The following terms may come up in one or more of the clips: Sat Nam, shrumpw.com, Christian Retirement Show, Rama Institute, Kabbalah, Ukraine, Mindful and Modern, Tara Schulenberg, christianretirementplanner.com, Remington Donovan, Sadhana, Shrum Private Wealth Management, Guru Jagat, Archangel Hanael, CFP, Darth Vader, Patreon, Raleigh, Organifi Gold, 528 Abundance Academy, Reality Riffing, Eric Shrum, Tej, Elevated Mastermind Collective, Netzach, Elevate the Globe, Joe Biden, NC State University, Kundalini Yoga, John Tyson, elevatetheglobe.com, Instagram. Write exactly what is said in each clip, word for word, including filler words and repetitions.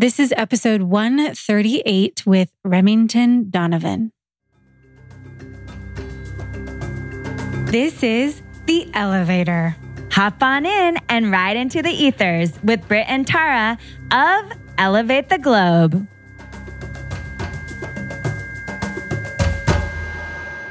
This is episode one thirty-eight with Remington Donovan. This is The Elevator. Hop on in and ride into the ethers with Britt and Tara of Elevate the Globe.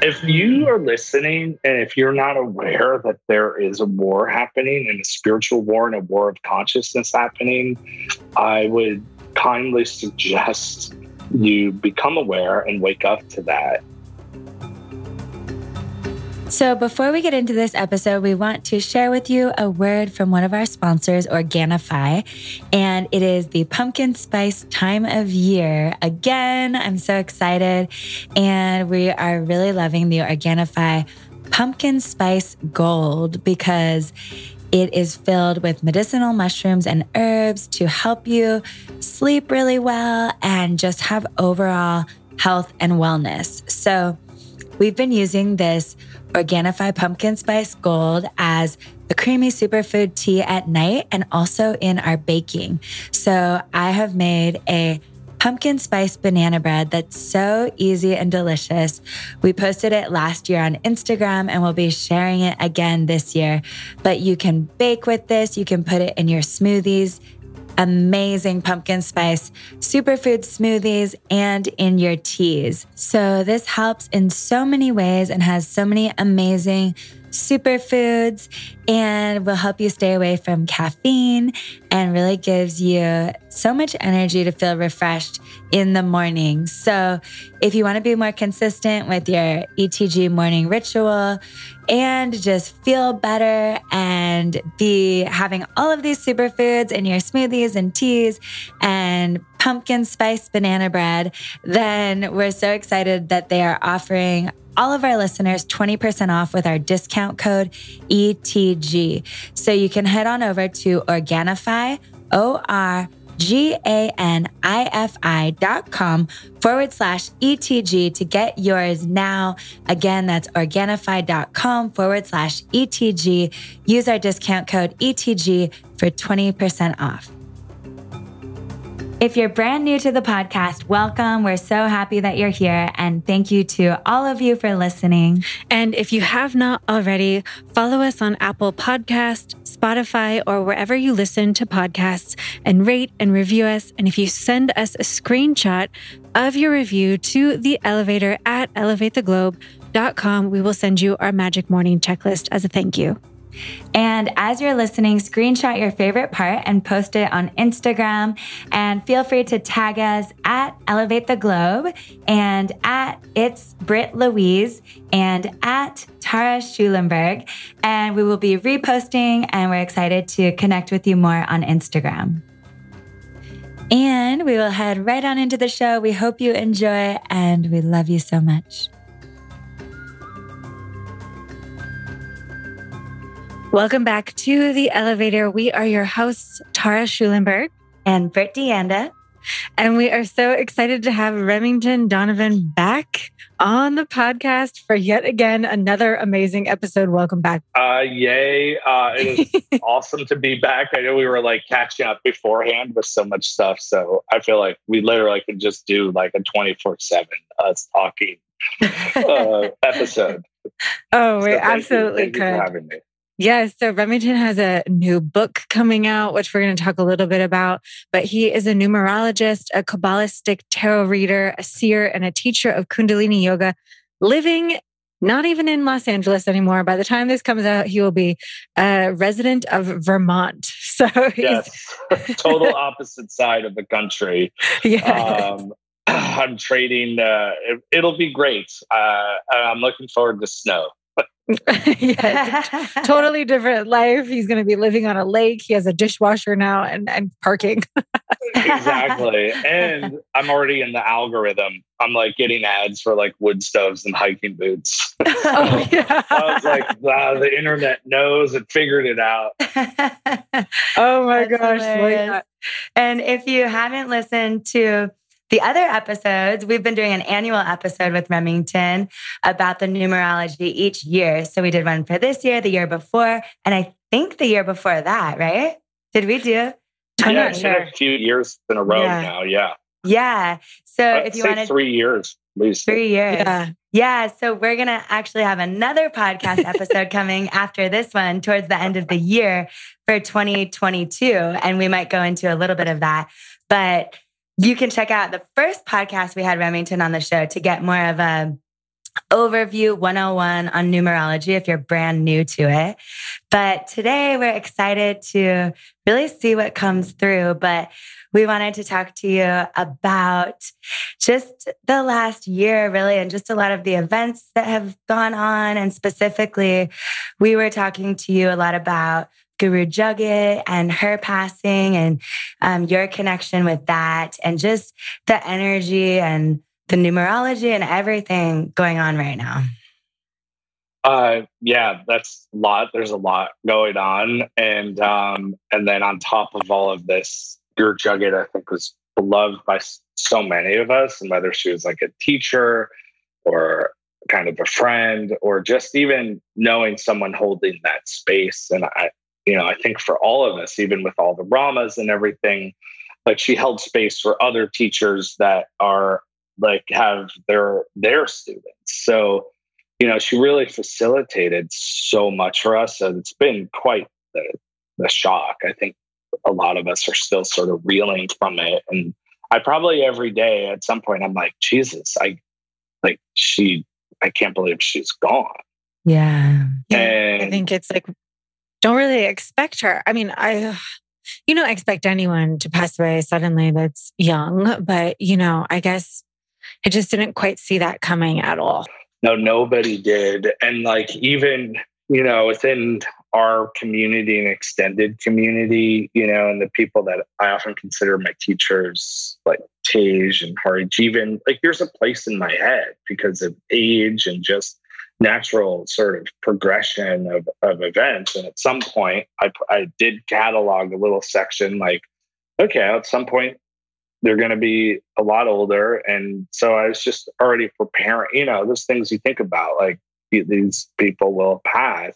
If you are listening and if you're not aware that there is a war happening and a spiritual war and a war of consciousness happening, I would kindly suggest you become aware and wake up to that. So before we get into this episode, we want to share with you a word from one of our sponsors, Organifi, and it is the pumpkin spice time of year. Again, I'm so excited, and we are really loving the Organifi pumpkin spice gold because it is filled with medicinal mushrooms and herbs to help you sleep really well and just have overall health and wellness. So we've been using this Organifi Pumpkin Spice Gold as a creamy superfood tea at night and also in our baking. So I have made a pumpkin spice banana bread that's so easy and delicious. We posted it last year on Instagram and we'll be sharing it again this year. But you can bake with this. You can put it in your smoothies. Amazing pumpkin spice superfood smoothies and in your teas. So this helps in so many ways and has so many amazing superfoods and will help you stay away from caffeine and really gives you so much energy to feel refreshed in the morning. So if you want to be more consistent with your E T G morning ritual and just feel better and be having all of these superfoods in your smoothies and teas and pumpkin spice banana bread, then we're so excited that they are offering all of our listeners twenty percent off with our discount code E T G. So you can head on over to Organifi, O R G A N I F I dot com forward slash E T G to get yours now. Again, that's Organifi dot com forward slash E T G. Use our discount code E T G for twenty percent off. If you're brand new to the podcast, welcome. We're so happy that you're here. And thank you to all of you for listening. And if you have not already, follow us on Apple Podcasts, Spotify, or wherever you listen to podcasts and rate and review us. And if you send us a screenshot of your review to The Elevator at elevate the globe dot com, we will send you our magic morning checklist as a thank you. And as you're listening, screenshot your favorite part and post it on Instagram. And feel free to tag us at Elevate the Globe and at It's Britt Louise and at Tara Schulenberg. And we will be reposting and we're excited to connect with you more on Instagram. And we will head right on into the show. We hope you enjoy and we love you so much. Welcome back to The Elevator. We are your hosts, Tara Schulenberg and Britt DeAnda. And we are so excited to have Remington Donovan back on the podcast for yet again another amazing episode. Welcome back. Uh, yay. Uh, it is awesome to be back. I know we were like catching up beforehand with so much stuff. So I feel like we literally could just do like a twenty-four seven us talking uh, episode. Oh, we so absolutely you. Thank could. Thank you for having me. Yes. Yeah, so Remington has a new book coming out, which we're going to talk a little bit about. But he is a numerologist, a Kabbalistic tarot reader, a seer, and a teacher of Kundalini Yoga, living not even in Los Angeles anymore. By the time this comes out, he will be a resident of Vermont. So he's yes. Total opposite side of the country. Yes. Um, I'm trading. Uh, it, it'll be great. Uh, I'm looking forward to snow. Yeah, totally different life. He's going to be living on a lake. He has a dishwasher now and, and parking. Exactly. And I'm already in the algorithm. I'm like getting ads for like wood stoves and hiking boots. So oh, yeah. I was like, wow, the internet knows it figured it out. Oh my That's gosh. Like and if you haven't listened to the other episodes, we've been doing an annual episode with Remington about the numerology each year. So we did one for this year, the year before, and I think the year before that, right? Did we do? Turn yeah, it's been a few years in a row yeah. now. Yeah. Yeah. So I'd if you want to three years, at least three years. Yeah. Yeah. So we're going to actually have another podcast episode coming after this one towards the end of the year for twenty twenty-two. And we might go into a little bit of that, but you can check out the first podcast we had Remington on the show to get more of a overview one oh one on numerology if you're brand new to it. But today we're excited to really see what comes through. But we wanted to talk to you about just the last year, really, and just a lot of the events that have gone on. And specifically, we were talking to you a lot about Guru Jagat and her passing and um, your connection with that and just the energy and the numerology and everything going on right now. Uh, yeah, that's a lot. There's a lot going on. And um, and then on top of all of this, Guru Jagat, I think, was beloved by so many of us. And whether she was like a teacher or kind of a friend or just even knowing someone holding that space. And I, you know, I think for all of us, even with all the Ramas and everything, like she held space for other teachers that are like have their their students. So, you know, she really facilitated so much for us. And it's been quite the, the shock. I think a lot of us are still sort of reeling from it. And I probably every day at some point, I'm like, Jesus, I like she, I can't believe she's gone. Yeah. yeah. And I think it's like, don't really expect her. I mean, I... you don't expect anyone to pass away suddenly that's young, but, you know, I guess I just didn't quite see that coming at all. No, nobody did. And like, even, you know, within our community and extended community, you know, and the people that I often consider my teachers, like Tej and Hari Jiwan, like there's a place in my head because of age and just natural sort of progression of, of events. And at some point I, I did catalog a little section like, okay, at some point they're going to be a lot older. And so I was just already preparing, you know, those things you think about, like these people will pass.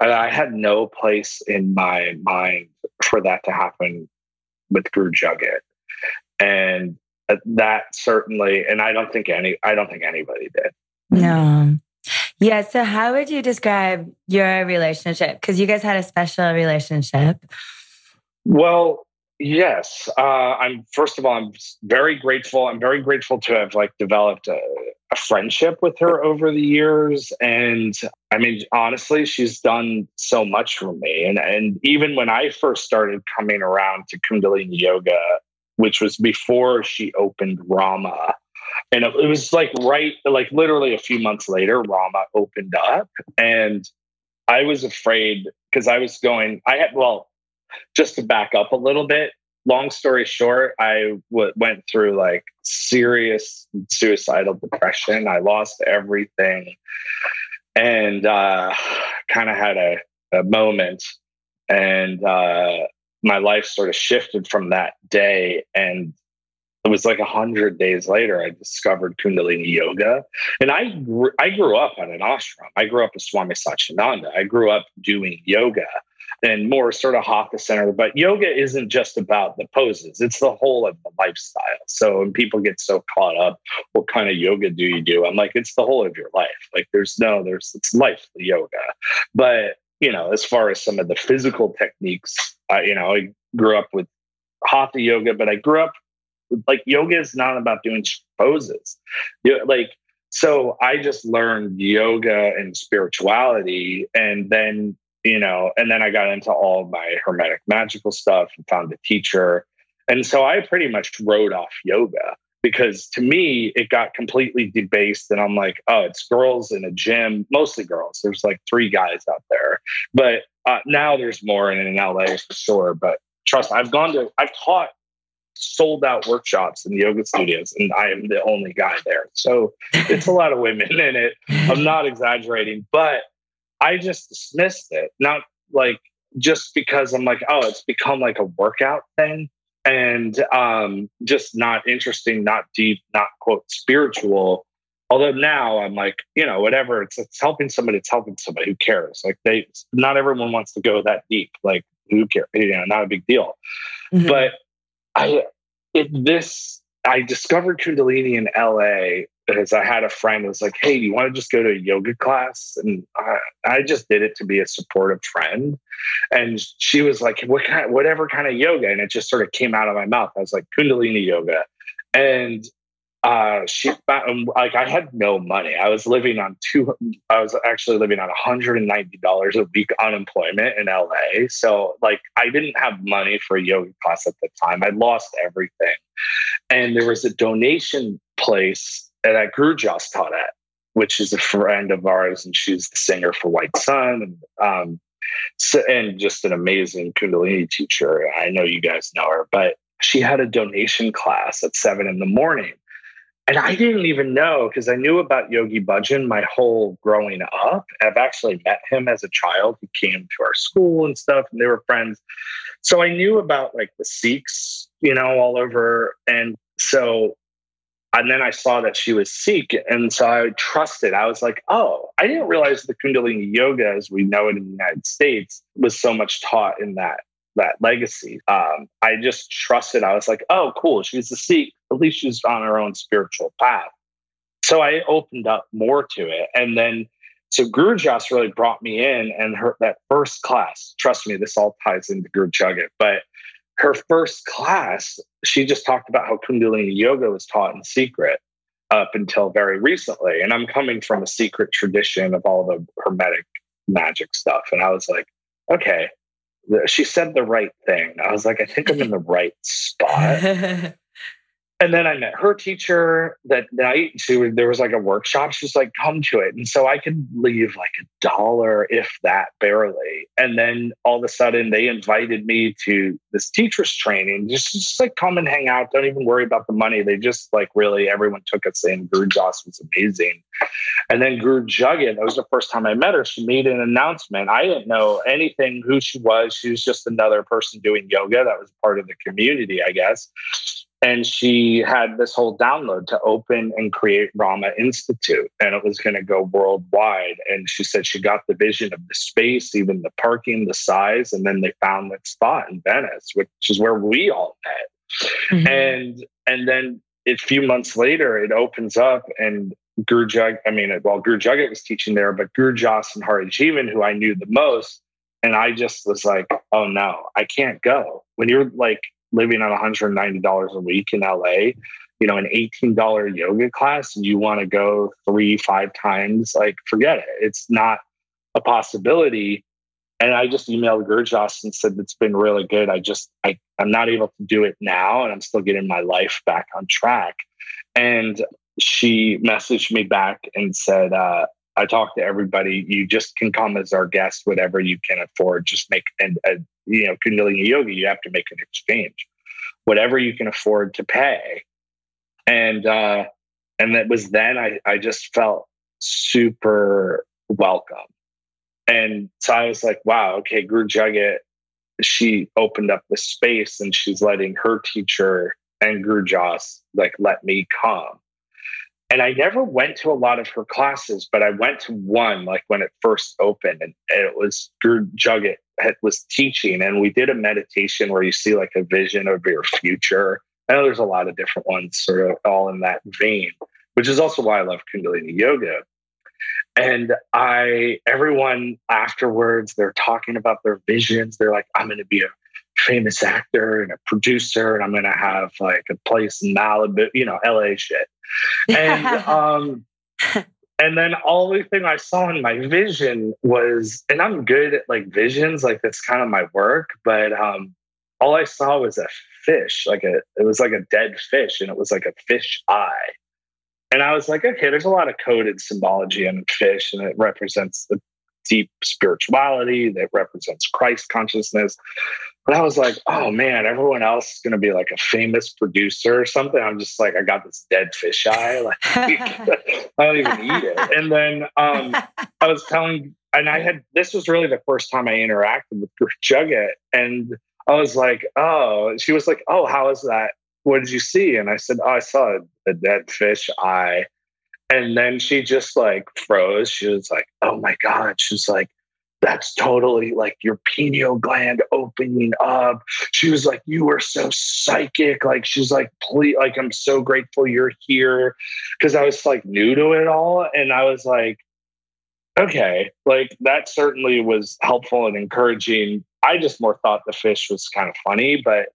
And I had no place in my mind for that to happen with Guru Jagat. And that certainly, and I don't think any, I don't think anybody did. No. Yeah. So how would you describe your relationship? Because you guys had a special relationship. Well, yes. Uh, I'm first of all, I'm very grateful. I'm very grateful to have like developed a, a friendship with her over the years. And I mean, honestly, she's done so much for me. And, and even when I first started coming around to Kundalini Yoga, which was before she opened Rama, and it was like, right, like literally a few months later, Rama opened up and I was afraid because I was going, I had, well, just to back up a little bit, long story short, I w- went through like serious suicidal depression. I lost everything and uh, kind of had a, a moment and uh, my life sort of shifted from that day. And it was like a hundred days later, I discovered Kundalini Yoga. And I grew, I grew up on an ashram. I grew up with Swami Satchidananda. I grew up doing yoga and more sort of hatha center. But yoga isn't just about the poses. It's the whole of the lifestyle. So when people get so caught up, what kind of yoga do you do? I'm like, it's the whole of your life. Like there's no, there's it's life, the yoga. But, you know, as far as some of the physical techniques, uh, you know, I grew up with hatha yoga, but I grew up like yoga is not about doing poses. Like, so I just learned yoga and spirituality. And then, you know, and then I got into all my hermetic magical stuff and found a teacher. And so I pretty much wrote off yoga because to me, it got completely debased. And I'm like, oh, it's girls in a gym, mostly girls. There's like three guys out there, but uh, now there's more in, in L A for sure. But trust, I've gone to, I've taught sold out workshops in yoga studios and I am the only guy there. So it's a lot of women in it. I'm not exaggerating, but I just dismissed it. Not like just because I'm like, oh, it's become like a workout thing and um, just not interesting, not deep, not quote spiritual. Although now I'm like, you know, whatever, it's, it's helping somebody, it's helping somebody who cares. Like they, not everyone wants to go that deep. Like who cares? You know, not a big deal. Mm-hmm. But I, it, this, I discovered Kundalini in L A because I had a friend who was like, hey, do you want to just go to a yoga class? And I, I just did it to be a supportive friend. And she was like, what kind, whatever kind of yoga. And it just sort of came out of my mouth. I was like, Kundalini yoga. And uh, she, like, I had no money. I was living on two, I was actually living on one hundred ninety dollars a week unemployment in L A. So like, I didn't have money for a yoga class at the time. I lost everything. And there was a donation place that Guru Jagat taught at, which is a friend of ours, and she's the singer for White Sun, and, um, so, and just an amazing Kundalini teacher. I know you guys know her, but she had a donation class at seven in the morning. And I didn't even know, because I knew about Yogi Bhajan my whole growing up. I've actually met him as a child. He came to our school and stuff, and they were friends. So I knew about like the Sikhs, you know, all over. And so, and then I saw that she was Sikh. And so I trusted. I was like, oh, I didn't realize the Kundalini Yoga as we know it in the United States was so much taught in that. that legacy. Um, I just trusted. I was like, oh, cool. She's a Sikh. At least she's on her own spiritual path. So I opened up more to it. And then, so Guru Jagat really brought me in, and her, that first class, trust me, this all ties into Guru Jagat, but her first class, she just talked about how Kundalini Yoga was taught in secret up until very recently. And I'm coming from a secret tradition of all the hermetic magic stuff. And I was like, okay, she said the right thing. I was like, I think I'm in the right spot. And then I met her teacher that night. She, there was like a workshop. She was like, come to it. And so I could leave like a dollar, if that, barely. And then all of a sudden they invited me to this teacher's training. Just, just like, come and hang out. Don't even worry about the money. They just like really, everyone took us in. Guru Jagat was amazing. And then Guru Jagat, that was the first time I met her. She made an announcement. I didn't know anything, who she was. She was just another person doing yoga that was part of the community, I guess. And she had this whole download to open and create Rama Institute, and it was going to go worldwide. And she said she got the vision of the space, even the parking, the size, and then they found that spot in Venice, which is where we all met. Mm-hmm. And and then a few months later, it opens up, and Guru Jagat, I mean, well, Guru Jagat was teaching there, but Guru Jagat and Hari Jiwan, who I knew the most, and I just was like, oh no, I can't go. When you're like living on one hundred ninety dollars a week in L A, you know, an eighteen dollars yoga class, and you want to go three, five times, like, forget it. It's not a possibility. And I just emailed Guru Jagat and said, it's been really good. I just, I, I'm not able to do it now, and I'm still getting my life back on track. And she messaged me back and said, uh, I talked to everybody. You just can come as our guest, whatever you can afford. Just make an, a, you know, Kundalini Yoga, you have to make an exchange, whatever you can afford to pay. And, uh, and that was then I, I just felt super welcome. And so I was like, wow, okay, Guru Jagat, she opened up the space, and she's letting her teacher and Guru Jagat, like, let me come. And I never went to a lot of her classes, but I went to one like when it first opened, and it was Guru Jagat was teaching, and we did a meditation where you see like a vision of your future. I know there's a lot of different ones sort of all in that vein, which is also why I love Kundalini Yoga. And I, everyone afterwards, they're talking about their visions. They're like, I'm going to be a famous actor and a producer, and I'm going to have like a place in Malibu, you know, L A shit. And um, and then all the thing I saw in my vision was, and I'm good at like visions, like that's kind of my work, but um, all I saw was a fish, like a, it was like a dead fish, and it was like a fish eye. And I was like, okay, there's a lot of coded symbology in fish, and it represents the deep spirituality, that represents Christ consciousness. But I was like, oh man, everyone else is going to be like a famous producer or something. I'm just like, I got this dead fish eye. Like, I don't even eat it. And then um, I was telling, and I had, this was really the first time I interacted with Guru Jagat. And I was like, oh, she was like, oh, how is that? What did you see? And I said, oh, I saw a, a dead fish eye. And then she just like froze. She was like, oh my God. She's like, that's totally like your pineal gland opening up. She was like, you are so psychic. Like, she's like, please, like, I'm so grateful you're here. Cause I was like new to it all. And I was like, okay, like that certainly was helpful and encouraging. I just more thought the fish was kind of funny, but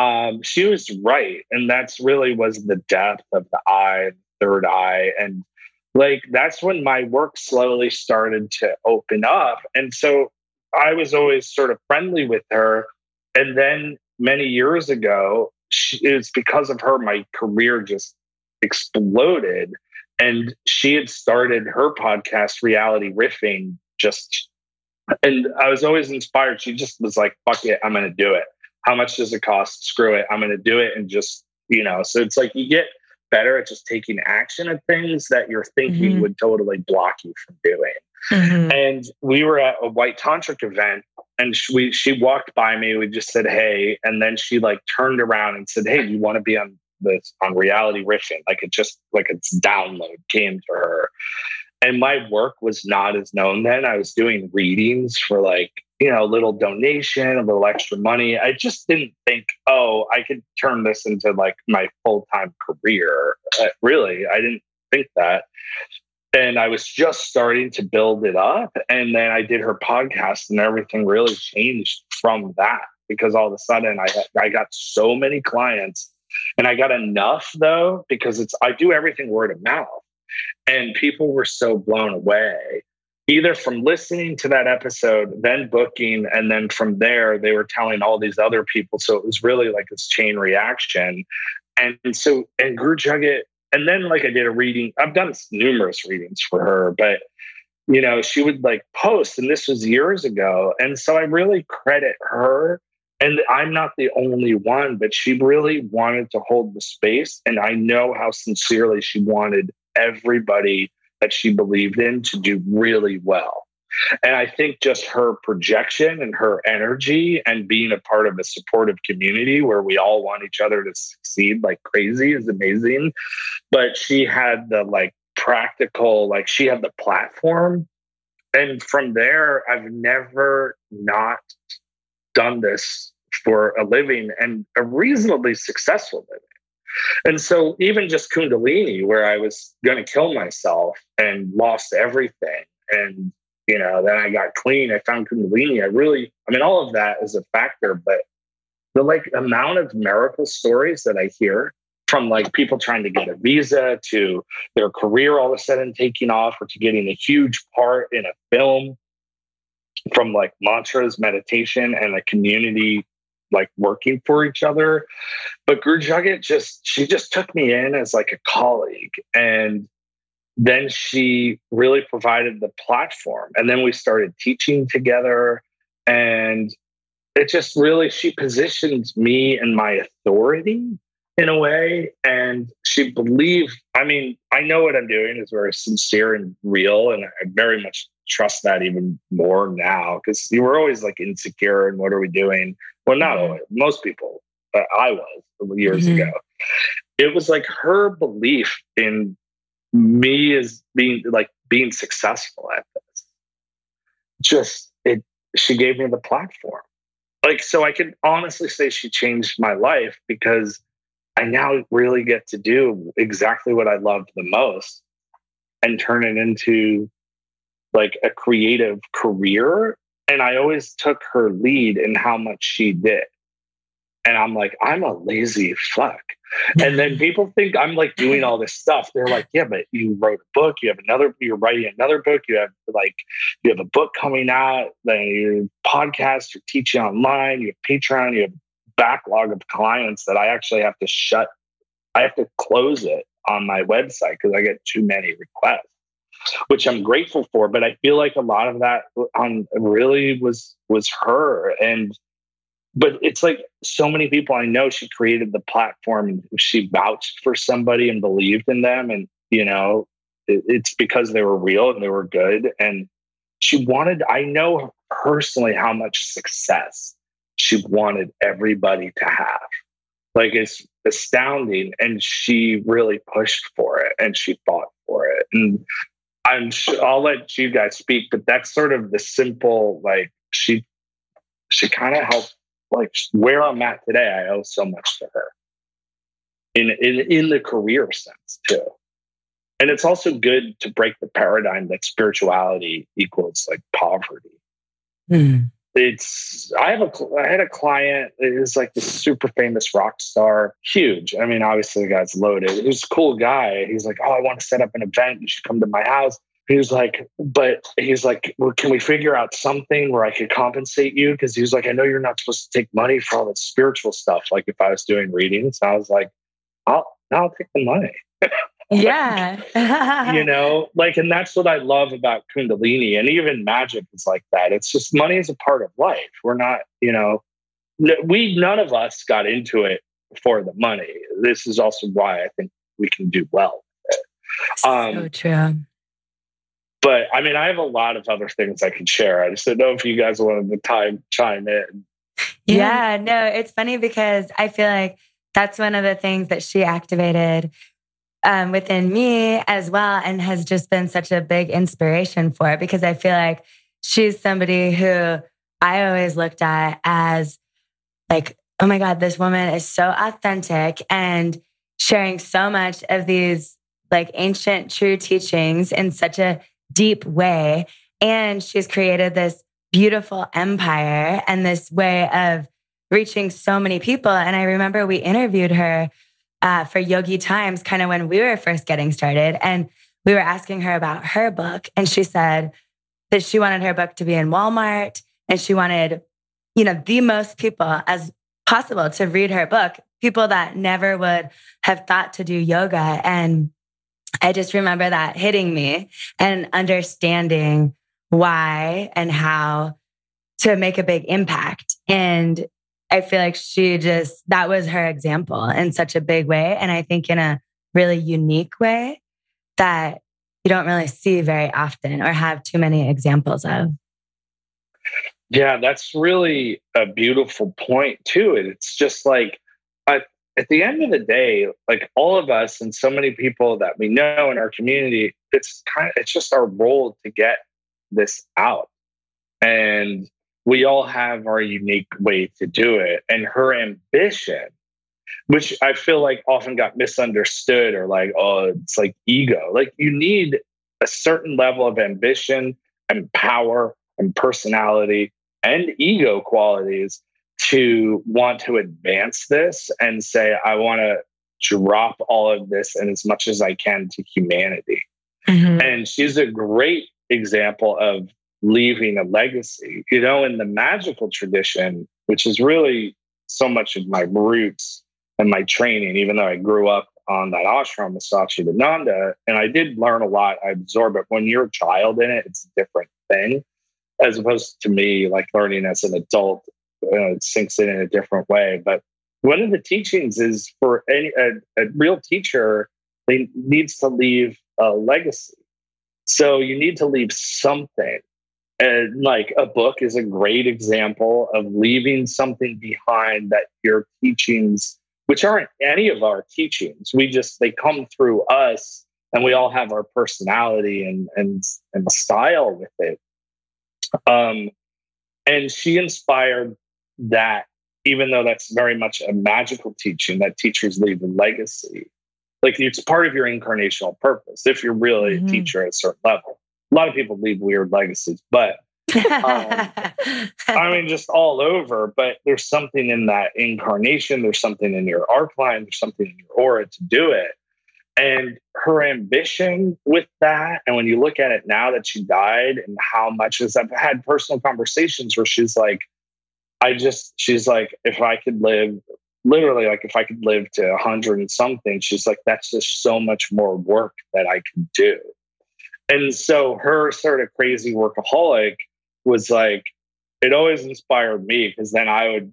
um, she was right. And that's really was the depth of the eye, third eye. And like, that's when my work slowly started to open up. And so I was always sort of friendly with her. And then many years ago, she, it's because of her, my career just exploded. And she had started her podcast, Reality Riffing, just, and I was always inspired. She just was like, fuck it, I'm going to do it. How much does it cost? Screw it. I'm going to do it. And just, you know, so it's like you get better at just taking action at things that you're thinking mm-hmm. would totally block you from doing. Mm-hmm. And we were at a white tantric event and she, she walked by me. We just said, hey, and then she like turned around and said, hey, you want to be on this, on Reality Riffing? Like it just like it's download came to her. And my work was not as known then. I was doing readings for like, you know, a little donation, a little extra money. I just didn't think, oh, I could turn this into like my full-time career. Uh, really, I didn't think that. And I was just starting to build it up. And then I did her podcast and everything really changed from that because all of a sudden I I got so many clients and I got enough though, because it's, I do everything word of mouth and people were so blown away. Either from listening to that episode, then booking, and then from there, they were telling all these other people. So it was really like this chain reaction. And, and so, and Guru Jagat, and then like I did a reading, I've done numerous readings for her, but you know, she would like post, and this was years ago. And so I really credit her, and I'm not the only one, but she really wanted to hold the space. And I know how sincerely she wanted everybody that she believed in to do really well. And I think just her projection and her energy and being a part of a supportive community where we all want each other to succeed like crazy is amazing. But she had the like practical, like she had the platform. And from there, I've never not done this for a living and a reasonably successful living. And so even just Kundalini, where I was going to kill myself and lost everything. And, you know, then I got clean. I found Kundalini. I really, I mean, all of that is a factor, but the like amount of miracle stories that I hear from like people trying to get a visa to their career all of a sudden taking off or to getting a huge part in a film from like mantras, meditation, and a community like working for each other. But Guru Jagat just, she just took me in as like a colleague. And then she really provided the platform. And then we started teaching together. And it just really, she positioned me and my authority in a way. And she believed, I mean, I know what I'm doing is very sincere and real. And I very much trust that even more now, because you were always like insecure and what are we doing? Well, not always, most people, but I was years mm-hmm. ago. It was like her belief in me as being like being successful at this. Just it, she gave me the platform. Like, so I can honestly say she changed my life because I now really get to do exactly what I loved the most and turn it into like a creative career. And I always took her lead in how much she did. And I'm like, I'm a lazy fuck. And then people think I'm like doing all this stuff. They're like, yeah, but you wrote a book. You have another, you're writing another book. You have like, you have a book coming out, then your podcast, you're teaching online, you have Patreon, you have backlog of clients that I actually have to shut. I have to close it on my website because I get too many requests, which I'm grateful for. But I feel like a lot of that um, really was was her. And but it's like so many people I know, she created the platform and she vouched for somebody and believed in them. And, you know, it, it's because they were real and they were good. And she wanted, I know personally how much success she wanted everybody to have. Like, it's astounding. And she really pushed for it and she fought for it. And I'm sure I'll let you guys speak, but that's sort of the simple, like she, she kind of helped, like where I'm at today. I owe so much to her in, in, in the career sense too. And it's also good to break the paradigm that spirituality equals like poverty. Mm. It's, I have a, I had a client, it was like this super famous rock star, huge. I mean, obviously the guy's loaded. It was a cool guy. He's like, oh, I want to set up an event. You should come to my house. He was like, but he's like, well, can we figure out something where I could compensate you? Cause he was like, I know you're not supposed to take money for all that spiritual stuff. Like if I was doing readings, I was like, I'll, I'll take the money. Yeah. You know, like, and that's what I love about Kundalini, and even magic is like that. It's just money is a part of life. We're not, you know, we, none of us got into it for the money. This is also why I think we can do well with it. Um, so true. But I mean, I have a lot of other things I could share. I just don't know if you guys wanted to time chime in. Yeah, no, it's funny because I feel like that's one of the things that she activated Um, within me as well, and has just been such a big inspiration for it, because I feel like she's somebody who I always looked at as like, oh my God, this woman is so authentic and sharing so much of these like ancient true teachings in such a deep way. And she's created this beautiful empire and this way of reaching so many people. And I remember we interviewed her Uh, for Yogi Times, kind of when we were first getting started. And we were asking her about her book. And she said that she wanted her book to be in Walmart. And she wanted, you know, the most people as possible to read her book, people that never would have thought to do yoga. And I just remember that hitting me and understanding why and how to make a big impact. And I feel like she just, that was her example in such a big way. And I think in a really unique way that you don't really see very often or have too many examples of. Yeah, that's really a beautiful point too. And it's just like, I, at the end of the day, like all of us and so many people that we know in our community, it's kind of, it's just our role to get this out. And we all have our unique way to do it. And her ambition, which I feel like often got misunderstood or like, oh, it's like ego. Like you need a certain level of ambition and power and personality and ego qualities to want to advance this and say, I want to drop all of this and as much as I can to humanity. Mm-hmm. And she's a great example of leaving a legacy, you know, in the magical tradition, which is really so much of my roots and my training, even though I grew up on that ashram with Satchidananda, and I did learn a lot, I absorb it. When you're a child in it, it's a different thing, as opposed to me, like learning as an adult, you know, it sinks in in a different way. But one of the teachings is for any, a, a real teacher, they needs to leave a legacy. So you need to leave something. And like a book is a great example of leaving something behind that your teachings, which aren't any of our teachings, we just, they come through us and we all have our personality and, and, and style with it. Um, and she inspired that, even though that's very much a magical teaching that teachers leave a legacy. Like it's part of your incarnational purpose. If you're really mm-hmm. a teacher at a certain level. A lot of people leave weird legacies, but um, I mean, just all over. But there's something in that incarnation. There's something in your arcline. There's something in your aura to do it. And her ambition with that, and when you look at it now that she died and how much is, I've had personal conversations where she's like, I just, she's like, if I could live, literally, like if I could live to a hundred and something, she's like, that's just so much more work that I can do. And so her sort of crazy workaholic was like, it always inspired me because then I would,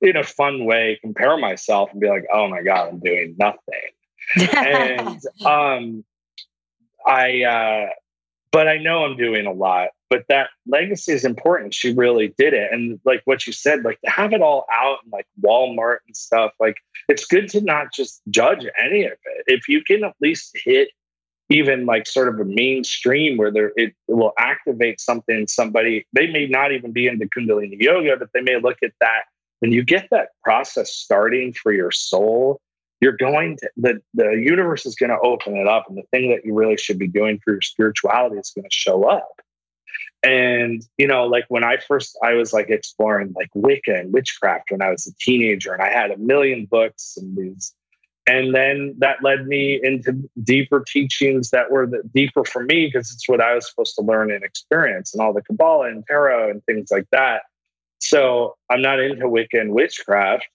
in a fun way, compare myself and be like, oh my God, I'm doing nothing. and um, I, uh, but I know I'm doing a lot, but that legacy is important. She really did it. And like what you said, like to have it all out and like Walmart and stuff, like it's good to not just judge any of it. If you can at least hit even like sort of a mainstream where they're, it will activate something. Somebody, they may not even be into Kundalini Yoga, but they may look at that. When you get that process starting for your soul, you're going to, the, the universe is going to open it up. And the thing that you really should be doing for your spirituality is going to show up. And, you know, like when I first, I was like exploring like Wicca and witchcraft when I was a teenager, and I had a million books and these. And then that led me into deeper teachings that were the, deeper for me, because it's what I was supposed to learn and experience, and all the Kabbalah and Tarot and things like that. So I'm not into Wicca and witchcraft,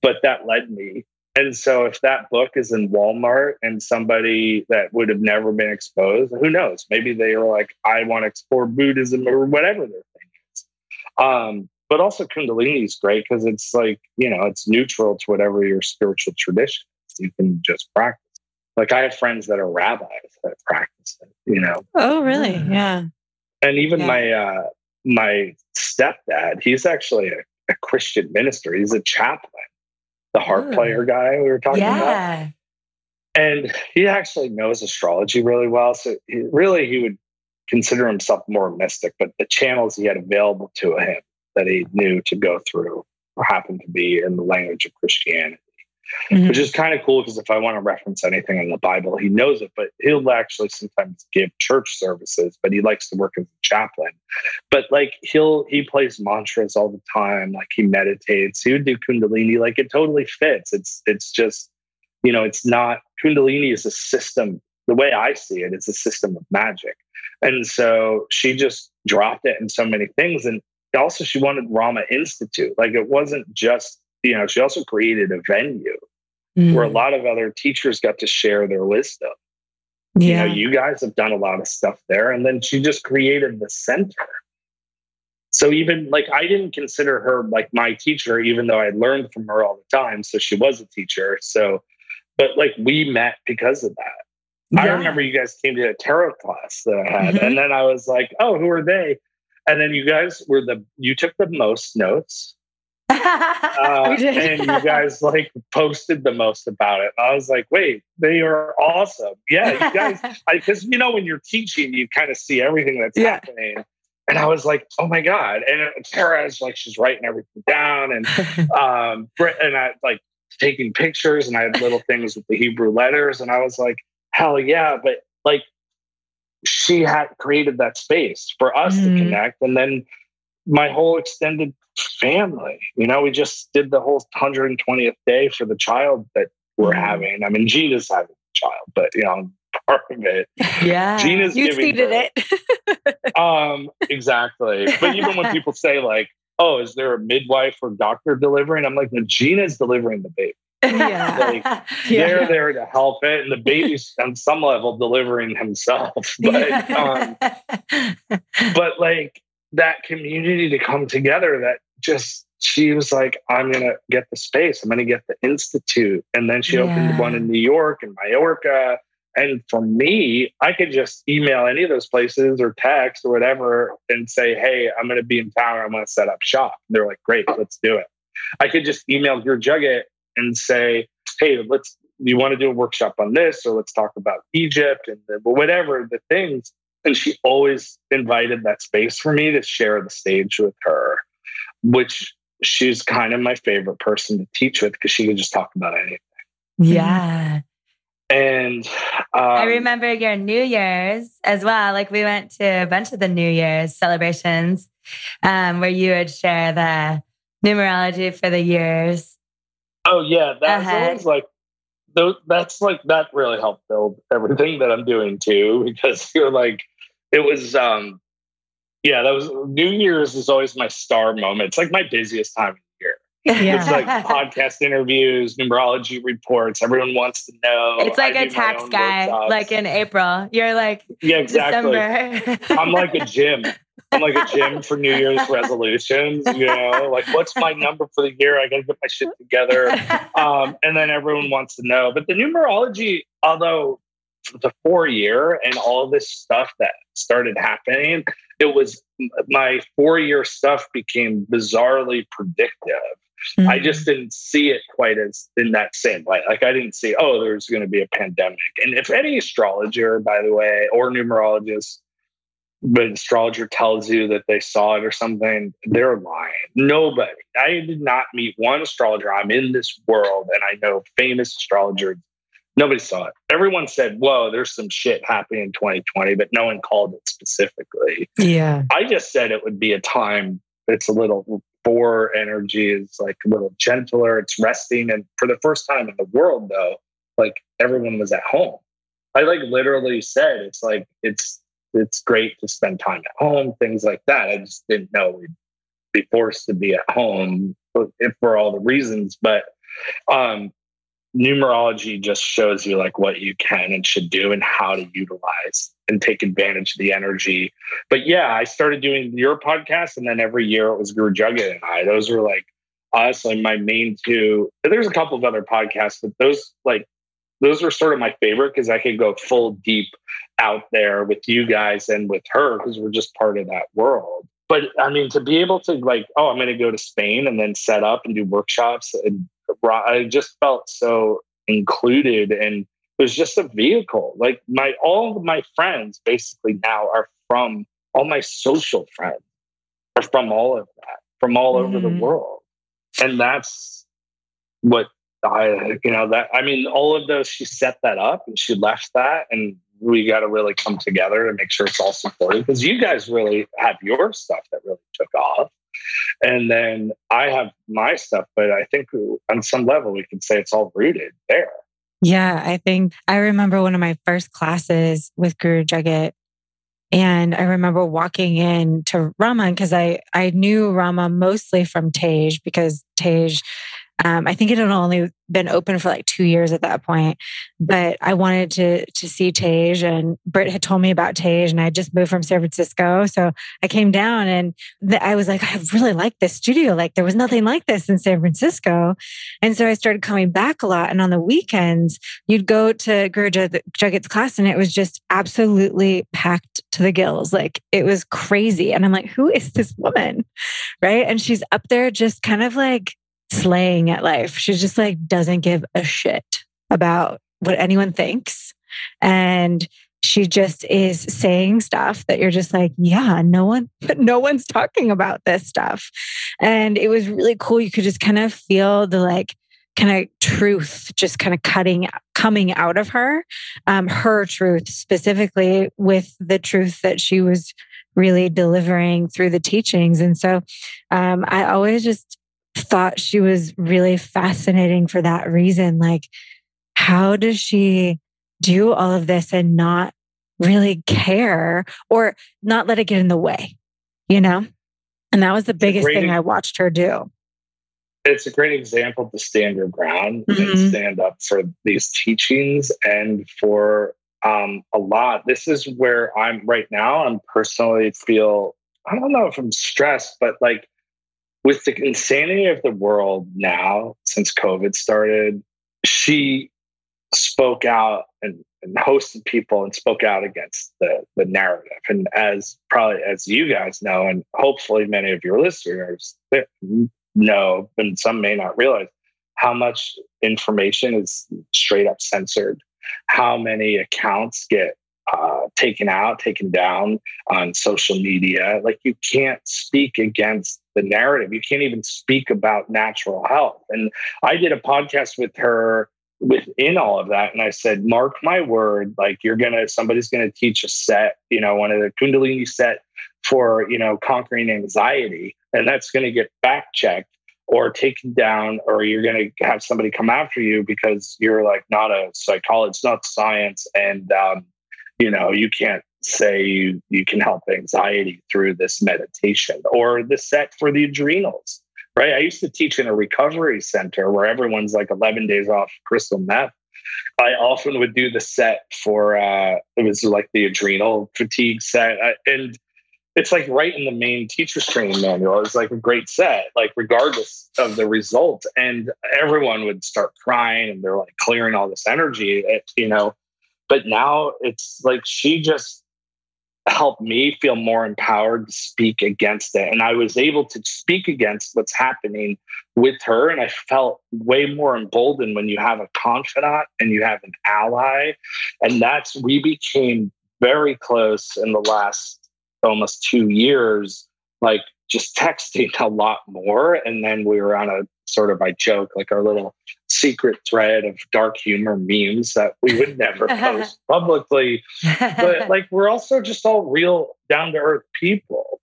but that led me. And so if that book is in Walmart and somebody that would have never been exposed, who knows? Maybe they were like, I want to explore Buddhism or whatever their thing is. Um, but also Kundalini is great because it's like, you know, it's neutral to whatever your spiritual tradition is. You can just practice. Like I have friends that are rabbis that practice it, you know? Oh, really? Yeah. And even yeah. my uh, my stepdad, he's actually a, a Christian minister. He's a chaplain. The harp player guy we were talking yeah. about. And he actually knows astrology really well. So he, really, he would consider himself more mystic, but the channels he had available to him that he knew to go through happened to be in the language of Christianity, mm-hmm. which is kind of cool because if I want to reference anything in the Bible, he knows it, but he'll actually sometimes give church services, but he likes to work as a chaplain. But like he'll, he plays mantras all the time. Like he meditates, he would do Kundalini. Like it totally fits. It's, it's just, you know, it's not, Kundalini is a system. The way I see it, it's a system of magic. And so she just dropped it in so many things. And also she wanted Rama Institute. Like it wasn't just, you know, she also created a venue mm. where a lot of other teachers got to share their wisdom. Yeah. You know, you guys have done a lot of stuff there. And then she just created the center. So even like, I didn't consider her like my teacher, even though I learned from her all the time. So she was a teacher. So, but like we met because of that. Yeah. I remember you guys came to a tarot class that I had. Mm-hmm. And then I was like, oh, who are they? And then you guys were the, you took the most notes. uh, and you guys like posted the most about it. I was like, wait, they are awesome. Yeah, you guys, because you know, when you're teaching, you kind of see everything that's yeah. happening. And I was like, oh my God. And Tara's like, she's writing everything down. And um, Britt and I like taking pictures, and I had little things with the Hebrew letters. And I was like, hell yeah. But like, she had created that space for us mm-hmm. to connect. And then my whole extended family, you know, we just did the whole one hundred twentieth day for the child that we're having. I mean, Gina's having a child, but you know, I'm part of it. Yeah. Gina's you giving birth. It. um, exactly. But even when people say like, oh, is there a midwife or doctor delivering? I'm like, no, Gina's delivering the baby. Yeah. Like, yeah. They're there to help it. And the baby's on some level delivering himself. But, um, but like, that community to come together, that just, she was like, I'm going to get the space. I'm going to get the Institute. And then she yeah. opened one in New York and Mallorca. And for me, I could just email any of those places or text or whatever and say, hey, I'm going to be in town. I'm going to set up shop. And they're like, great, let's do it. I could just email Guru Jagat and say, hey, let's, you want to do a workshop on this, or let's talk about Egypt and the, whatever the things. And she always invited that space for me to share the stage with her, which she's kind of my favorite person to teach with because she could just talk about anything. Yeah. And um, I remember your New Year's as well. Like we went to a bunch of the New Year's celebrations um, where you would share the numerology for the years. Oh, yeah. That's always like, that's like, that really helped build everything that I'm doing too, because you're like, it was, um, yeah, that was, New Year's is always my star moment. It's like my busiest time of year. Yeah. It's like podcast interviews, numerology reports. Everyone wants to know. It's like I a tax guy, workshops. Like in April. You're like, yeah, exactly. I'm like a gym. I'm like a gym for New Year's resolutions. You know, like what's my number for the year? I got to get my shit together. Um, and then everyone wants to know. But the numerology, although the four year and all this stuff that started happening, it was my four year stuff became bizarrely predictive Mm-hmm. I just didn't see it quite as in that same light. Like I didn't see, oh, there's going to be a pandemic. And if any astrologer, by the way, or numerologist, but an astrologer tells you that they saw it or something, they're lying. Nobody. I did not meet one astrologer. I'm in this world and I know famous astrologers. Nobody saw it. Everyone said, whoa, there's some shit happening in twenty twenty, but no one called it specifically. Yeah. I just said it would be a time that's a little, Boar energy is like a little gentler. It's resting. And for the first time in the world, though, like everyone was at home. I like literally said, it's like, it's, it's great to spend time at home, things like that. I just didn't know we'd be forced to be at home for, for all the reasons. But um, numerology just shows you like what you can and should do and how to utilize and take advantage of the energy. But yeah, I started doing your podcast and then every year it was Guru Jagat and I. Those were like honestly my main two. There's a couple of other podcasts, but those like those were sort of my favorite because I could go full deep out there with you guys and with her because we're just part of that world. But I mean, to be able to like, oh, I'm going to go to Spain and then set up and do workshops, and I just felt so included. And it was just a vehicle. Like my, all of my friends basically now are from, all my social friends are from all of that, from all mm-hmm. over the world. And that's what I, you know, that, I mean, all of those, she set that up and she left that. And we got to really come together and make sure it's all supported because you guys really have your stuff that really took off. And then I have my stuff, but I think on some level we can say it's all rooted there. Yeah, I think I remember one of my first classes with Guru Jagat, and I remember walking in to Rama because I, I knew Rama mostly from Tej because Tej, um, I think it had only been open for like two years at that point, but I wanted to to see Tej, and Britt had told me about Tej, and I just moved from San Francisco, so I came down and the, I was like, I really like this studio. Like there was nothing like this in San Francisco, and so I started coming back a lot. And on the weekends, you'd go to Guru Jagat's class, and it was just absolutely packed to the gills. Like it was crazy, and I'm like, who is this woman, right? And she's up there just kind of like slaying at life. She just like doesn't give a shit about what anyone thinks. And she just is saying stuff that you're just like, yeah, no one, no one's talking about this stuff. And it was really cool. You could just kind of feel the like kind of truth just kind of cutting, coming out of her, um, her truth specifically with the truth that she was really delivering through the teachings. And so um, I always just thought she was really fascinating for that reason. Like, how does she do all of this and not really care or not let it get in the way, you know? And that was the biggest thing I watched her do. It's a great example to stand your ground mm-hmm. and stand up for these teachings and for um, a lot. This is where I'm right now. I'm personally feel, I don't know if I'm stressed, but like, with the insanity of the world now, since COVID started, she spoke out and, and hosted people and spoke out against the, the narrative. And as probably as you guys know, and hopefully many of your listeners know, and some may not realize, how much information is straight up censored, how many accounts get uh, taken out, taken down on social media. Like you can't speak against the narrative. You can't even speak about natural health. And I did a podcast with her within all of that. And I said, mark my word, like you're going to, somebody's going to teach a set, you know, one of the Kundalini set for, you know, conquering anxiety. And that's going to get fact checked or taken down, or you're going to have somebody come after you because you're like not a psychologist, not science. And, um, you know, you can't say you, you can help anxiety through this meditation or the set for the adrenals, right? I used to teach in a recovery center where everyone's like eleven days off crystal meth. I often would do the set for, uh, it was like the adrenal fatigue set. I, and it's like right in the main teacher's training manual. It's like a great set, like regardless of the result. And everyone would start crying and they're like clearing all this energy, at, you know. But now it's like she just helped me feel more empowered to speak against it. And I was able to speak against what's happening with her. And I felt way more emboldened when you have a confidant and you have an ally. And that's, we became very close in the last almost two years, like just texting a lot more. And then we were on a sort of, I joke, like our little secret thread of dark humor memes that we would never post publicly. But like, we're also just all real down to earth people.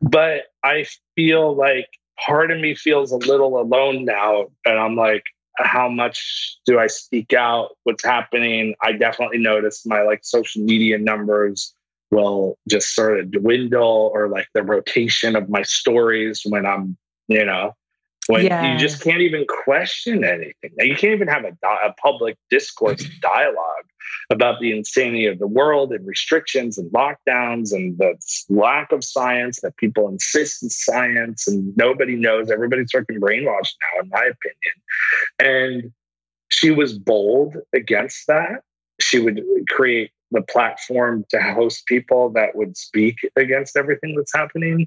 But I feel like part of me feels a little alone now. And I'm like, how much do I speak out? What's happening? I definitely noticed my like social media numbers will just sort of dwindle, or like the rotation of my stories when I'm, you know, when yeah. you just can't even question anything. You can't even have a, di- a public discourse dialogue about the insanity of the world and restrictions and lockdowns and the lack of science that people insist is science and nobody knows. Everybody's freaking brainwashed now, in my opinion. And she was bold against that. She would create the platform to host people that would speak against everything that's happening.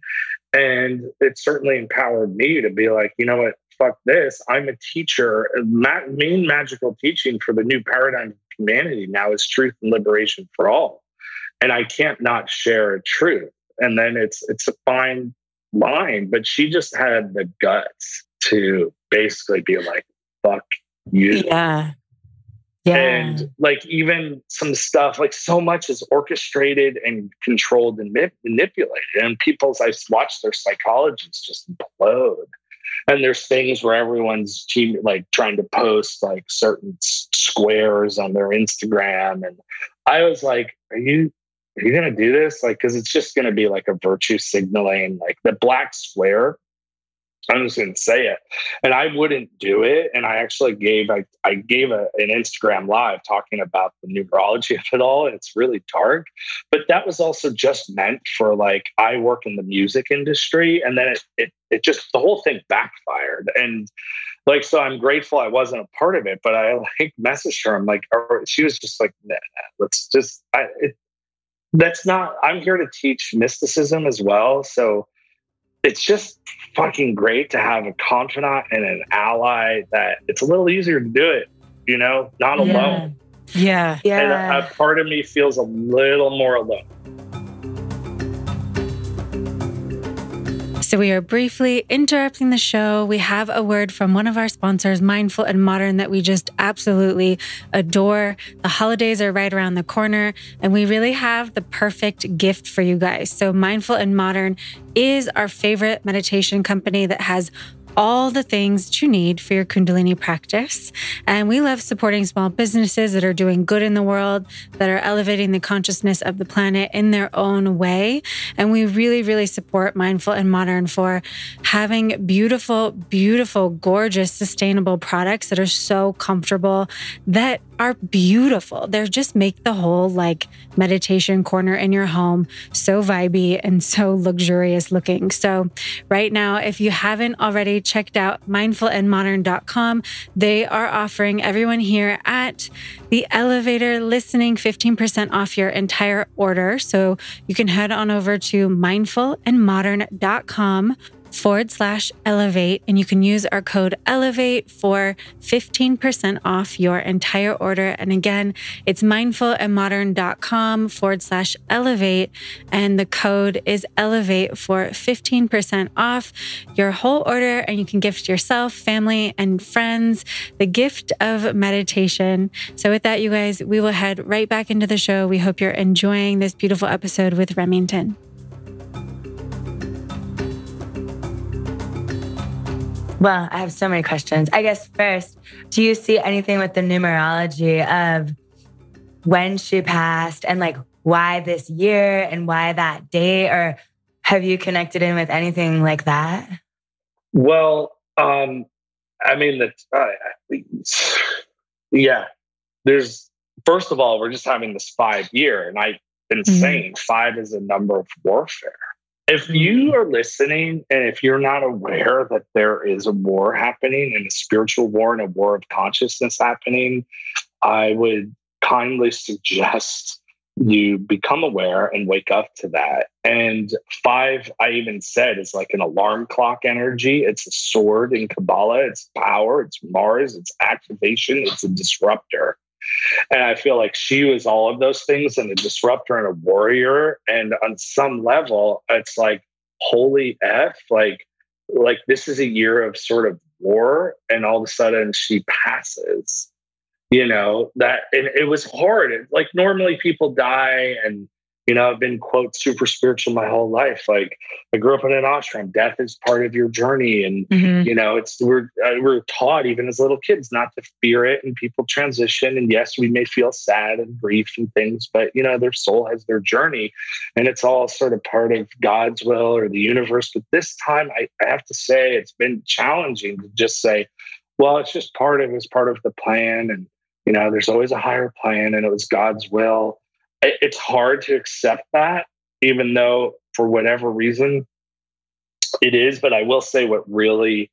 And it certainly empowered me to be like, you know what, fuck this. I'm a teacher. My main magical teaching for the new paradigm of humanity now is truth and liberation for all. And I can't not share a truth. And then it's it's a fine line. But she just had the guts to basically be like, fuck you. Yeah. Yeah. And like even some stuff, like so much is orchestrated and controlled and ma- manipulated. And people's, I've watched their psychologists just implode. And there's things where everyone's team, like trying to post like certain s- squares on their Instagram. And I was like, are you, are you going to do this? Like, cause it's just going to be like a virtue signaling, like the black square. I'm just going to say it. And I wouldn't do it. And I actually gave, I, I gave a, an Instagram live talking about the numerology of it all. And it's really dark, but that was also just meant for like, I work in the music industry, and then it, it, it just, the whole thing backfired. And like, so I'm grateful I wasn't a part of it, but I like messaged her. I'm like, or she was just like, nah, nah, let's just, I, it, that's not, I'm here to teach mysticism as well. So it's just fucking great to have a confidant and an ally that it's a little easier to do it, you know, not yeah. alone. Yeah. Yeah. And a, a part of me feels a little more alone. So we are briefly interrupting the show. We have a word from one of our sponsors, Mindful and Modern, that we just absolutely adore. The holidays are right around the corner, and we really have the perfect gift for you guys. So Mindful and Modern is our favorite meditation company that has all the things you need for your Kundalini practice. And we love supporting small businesses that are doing good in the world, that are elevating the consciousness of the planet in their own way. And we really, really support Mindful and Modern for having beautiful, beautiful, gorgeous, sustainable products that are so comfortable, that are beautiful. They're just make the whole like meditation corner in your home so vibey and so luxurious looking. So right now, if you haven't already checked out mindful and modern dot com, they are offering everyone here at The Elevator listening fifteen percent off your entire order. So you can head on over to mindful and modern dot com forward slash elevate. And you can use our code elevate for fifteen percent off your entire order. And again, it's mindful and modern dot com forward slash elevate. And the code is elevate for fifteen percent off your whole order. And you can gift yourself, family, and friends the gift of meditation. So with that, you guys, we will head right back into the show. We hope you're enjoying this beautiful episode with Remington. Well, I have so many questions. I guess first, do you see anything with the numerology of when she passed and like why this year and why that day? Or have you connected in with anything like that? Well, um, I mean, the, uh, yeah, there's, first of all, we're just having this five year and I've been mm-hmm. saying five is a number of warfare. If you are listening and if you're not aware that there is a war happening and a spiritual war and a war of consciousness happening, I would kindly suggest you become aware and wake up to that. And five, I even said, it's like an alarm clock energy. It's a sword in Kabbalah. It's power. It's Mars. It's activation. It's a disruptor. And I feel like she was all of those things, and a disruptor and a warrior. And on some level, it's like, holy F, like, like this is a year of sort of war. And all of a sudden she passes, you know, that, and it was hard. It, like normally people die, and, you know, I've been quote super spiritual my whole life. Like I grew up in an ashram. Death is part of your journey. And, mm-hmm. you know, it's, we're, we're taught even as little kids not to fear it, and people transition. And yes, we may feel sad and grief and things, but you know, their soul has their journey, and it's all sort of part of God's will or the universe. But this time I, I have to say, it's been challenging to just say, well, it's just part of, it's part of the plan. And, you know, there's always a higher plan, and it was God's will. It's hard to accept that, even though for whatever reason it is. But I will say what really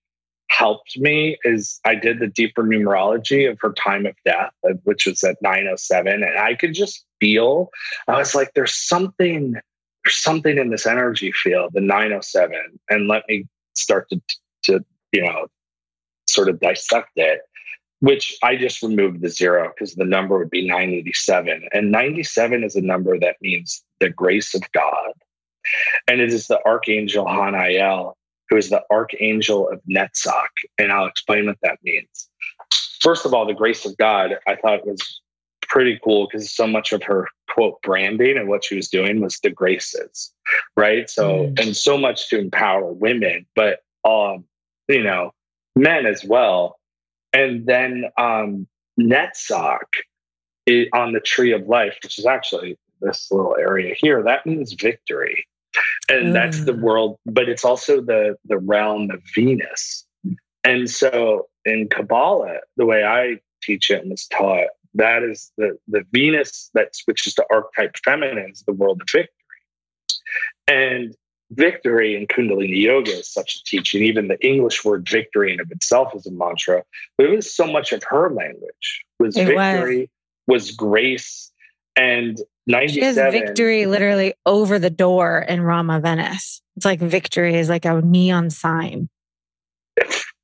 helped me is I did the deeper numerology of her time of death, which was at nine oh seven. And I could just feel, I was like, there's something, there's something in this energy field, the nine oh seven. And let me start to, to, you know, sort of dissect it. Which I just removed the zero because the number would be nine eighty-seven. And ninety-seven is a number that means the grace of God. And it is the Archangel Hanael, who is the Archangel of Netzach. And I'll explain what that means. First of all, the grace of God, I thought was pretty cool because so much of her, quote, branding and what she was doing was the graces, right? So, mm. and so much to empower women, but, um, you know, men as well. And then um, Netzach is on the tree of life, which is actually this little area here. That means victory. And mm. that's the world, but it's also the, the realm of Venus. And so in Kabbalah, the way I teach it and was taught, that is the, the Venus that switches to archetype feminine is the world of victory. And victory in Kundalini Yoga is such a teaching. Even the English word victory in of itself is a mantra. But it was so much of her language. Was it victory, was. was grace, and ninety-seven. She has victory literally over the door in Rama Venice. It's like victory is like a neon sign.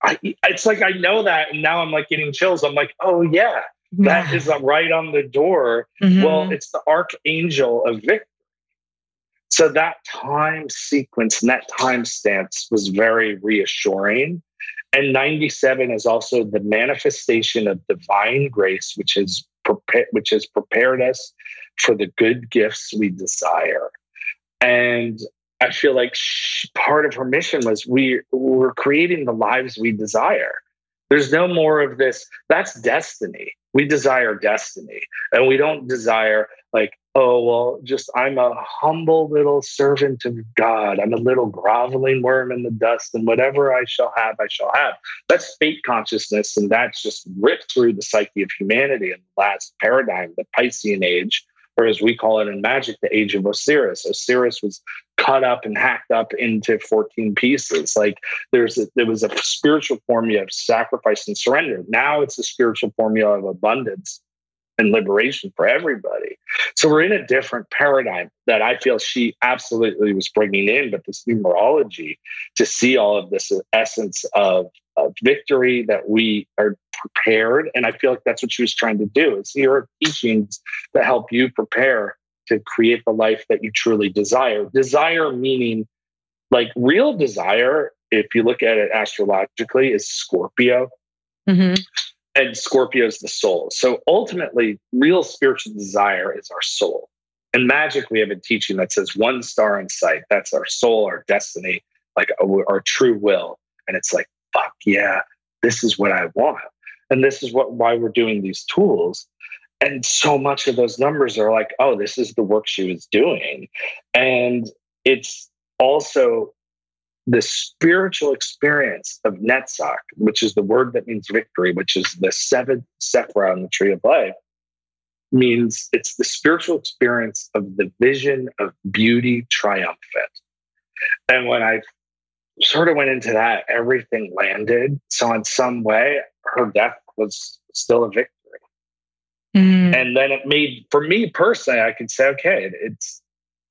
I, it's like I know that, and now I'm like getting chills. I'm like, oh yeah, that is right on the door. Mm-hmm. Well, it's the Archangel of victory. So that time sequence and that time stance was very reassuring. And ninety-seven is also the manifestation of divine grace, which has, prepa- which has prepared us for the good gifts we desire. And I feel like she, part of her mission was we were creating the lives we desire. There's no more of this. That's destiny. We desire destiny. And we don't desire like, oh, well, just I'm a humble little servant of God. I'm a little groveling worm in the dust, and whatever I shall have, I shall have. That's fate consciousness, and that's just ripped through the psyche of humanity in the last paradigm, the Piscean age, or as we call it in magic, the age of Osiris. Osiris was cut up and hacked up into fourteen pieces. Like there's a, there was a spiritual formula of sacrifice and surrender. Now it's a spiritual formula of abundance and liberation for everybody. So we're in a different paradigm that I feel she absolutely was bringing in, but this numerology to see all of this essence of, of victory that we are prepared. And I feel like that's what she was trying to do, is see her teachings that help you prepare to create the life that you truly desire. Desire meaning like real desire, if you look at it astrologically, is Scorpio. Mm-hmm. And Scorpio is the soul. So ultimately, real spiritual desire is our soul. In magic, we have a teaching that says one star in sight. That's our soul, our destiny, like our true will. And it's like, fuck yeah, this is what I want. And this is what why we're doing these tools. And so much of those numbers are like, oh, this is the work she was doing. And it's also the spiritual experience of Netzach, which is the word that means victory, which is the seventh sephira on the tree of life, means it's the spiritual experience of the vision of beauty triumphant. And when I sort of went into that, everything landed. So in some way, her death was still a victory. Mm. And then it made, for me personally, I could say, okay, it's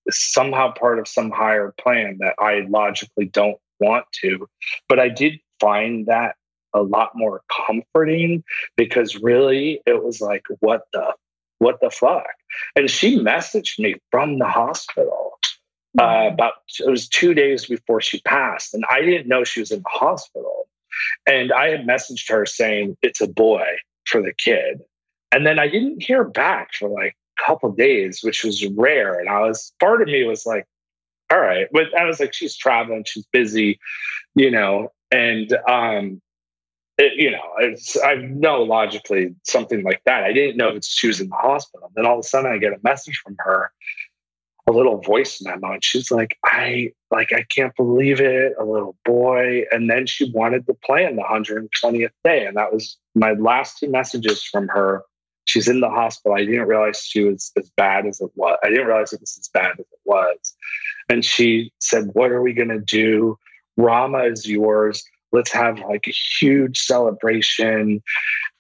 somehow part of some higher plan that I logically don't want to. But I did find that a lot more comforting, because really it was like, what the, what the fuck? And she messaged me from the hospital. Uh, about it was two days before she passed, and I didn't know she was in the hospital. And I had messaged her saying it's a boy for the kid, and then I didn't hear back for like a couple of days, which was rare. And I was, part of me was like, all right, but I was like, she's traveling, she's busy, you know. And um, it, you know, it's, I know logically something like that. I didn't know if she was in the hospital. Then all of a sudden, I get a message from her. A little voice in my mind. She's like, I like, I can't believe it. A little boy. And then she wanted to plan the one hundred twentieth day. And that was my last two messages from her. She's in the hospital. I didn't realize she was as bad as it was. I didn't realize it was as bad as it was. And she said, what are we going to do? Rama is yours. Let's have like a huge celebration.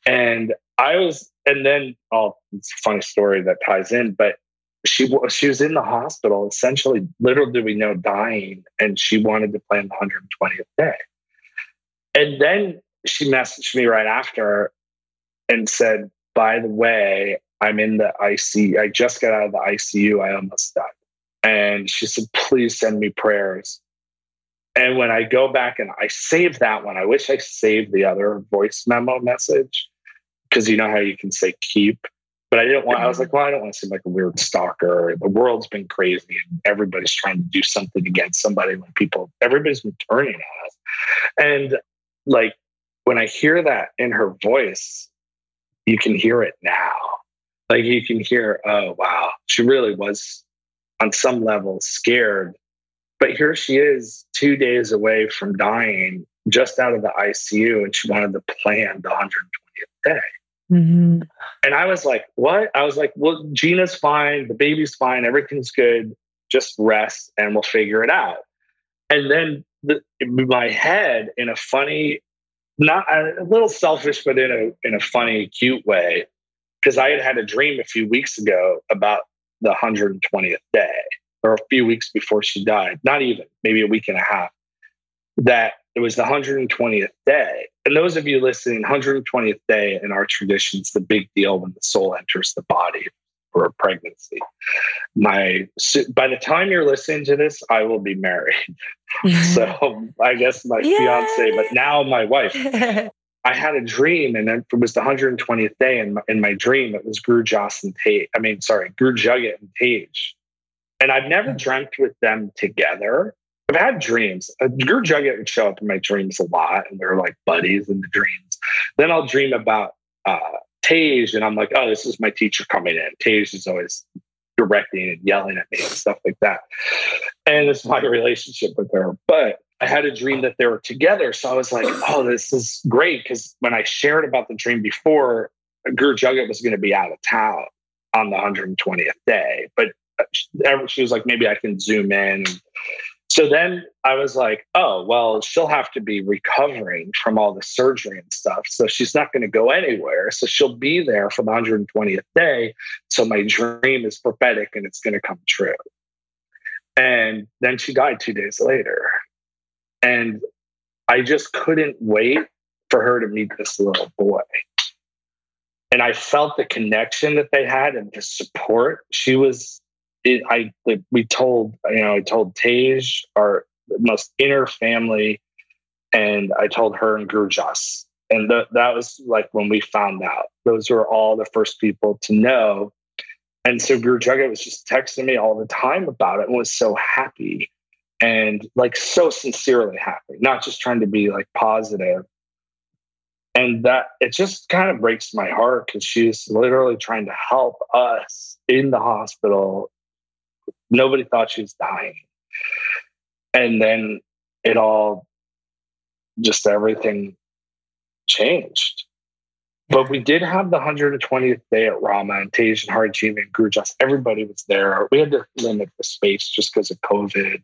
And I was, and then, oh, it's a funny story that ties in, but She she was in the hospital, essentially, little did we know, dying, and she wanted to plan the one hundred twentieth day. And then she messaged me right after and said, by the way, I'm in the I C U. I just got out of the I C U. I almost died. And she said, please send me prayers. And when I go back and I saved that one, I wish I saved the other voice memo message, because you know how you can say keep. But I didn't want, I was like, well, I don't want to seem like a weird stalker. The world's been crazy and everybody's trying to do something against somebody when people, everybody's been turning on us. And like, when I hear that in her voice, you can hear it now. Like you can hear, oh, wow, she really was on some level scared. But here she is two days away from dying, just out of the I C U, and she wanted to plan the one hundred twentieth day. Mm-hmm. And I was like, what? I was like, well, Gina's fine. The baby's fine. Everything's good. Just rest and we'll figure it out. And then the, my head, in a funny, not a little selfish, but in a, in a funny, cute way, because I had had a dream a few weeks ago about the one hundred twentieth day, or a few weeks before she died, not even, maybe a week and a half, that it was the one hundred twentieth day. And those of you listening, one hundred twentieth day in our tradition is the big deal when the soul enters the body for a pregnancy. My, so by the time you're listening to this, I will be married. So I guess my Yay! Fiance, but now my wife. I had a dream, and then it was the one hundred twentieth day. And in, in my dream, it was Guru Jagat and Tej. I mean, sorry, Guru Jagat and Tej. And I've never dreamt with them together. I've had dreams. Guru Jagat would show up in my dreams a lot, and they're like buddies in the dreams. Then I'll dream about uh, Tej, and I'm like, oh, this is my teacher coming in. Tej is always directing and yelling at me and stuff like that. And it's my relationship with her. But I had a dream that they were together. So I was like, oh, this is great. Because when I shared about the dream before, Guru Jagat was going to be out of town on the one hundred twentieth day. But she was like, maybe I can zoom in. So then I was like, oh, well, she'll have to be recovering from all the surgery and stuff. So she's not going to go anywhere. So she'll be there for the one hundred twentieth day. So my dream is prophetic and it's going to come true. And then she died two days later. And I just couldn't wait for her to meet this little boy. And I felt the connection that they had and the support. She was... It, I like, we told you know I told Tej, our most inner family, and I told her and Guru Jagat, and th- that was like when we found out. Those were all the first people to know, and so Guru Jagat was just texting me all the time about it and was so happy, and like so sincerely happy, not just trying to be like positive. And that it just kind of breaks my heart, because she's literally trying to help us in the hospital. Nobody thought she was dying. And then it all, just everything changed. But we did have the one hundred twentieth day at Rama, and Tej and Hari Jiwan and Guru Jagat. Everybody was there. We had to limit the space just because of COVID.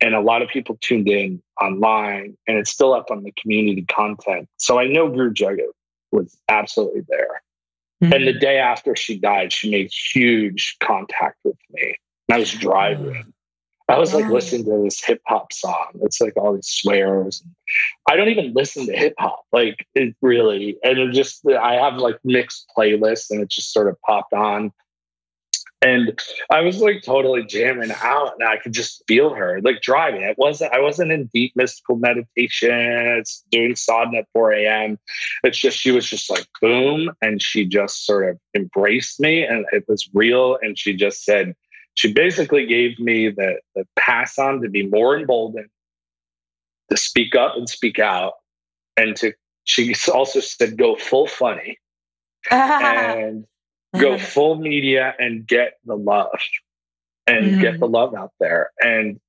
And a lot of people tuned in online, and it's still up on the community content. So I know Guru Jagat was absolutely there. Mm-hmm. And the day after she died, she made huge contact with me. And I was driving. I was yeah. like listening to this hip hop song. It's like all these swears. I don't even listen to hip hop. Like it really, and it just, I have like mixed playlists and it just sort of popped on. And I was like totally jamming out and I could just feel her like driving. It wasn't, I wasn't in deep mystical meditation, doing sadhana at four a.m. It's just, she was just like, boom. And she just sort of embraced me and it was real. And she just said, she basically gave me the, the pass on to be more emboldened, to speak up and speak out. And to, she also said, go full funny and go full media and get the love and mm. get the love out there and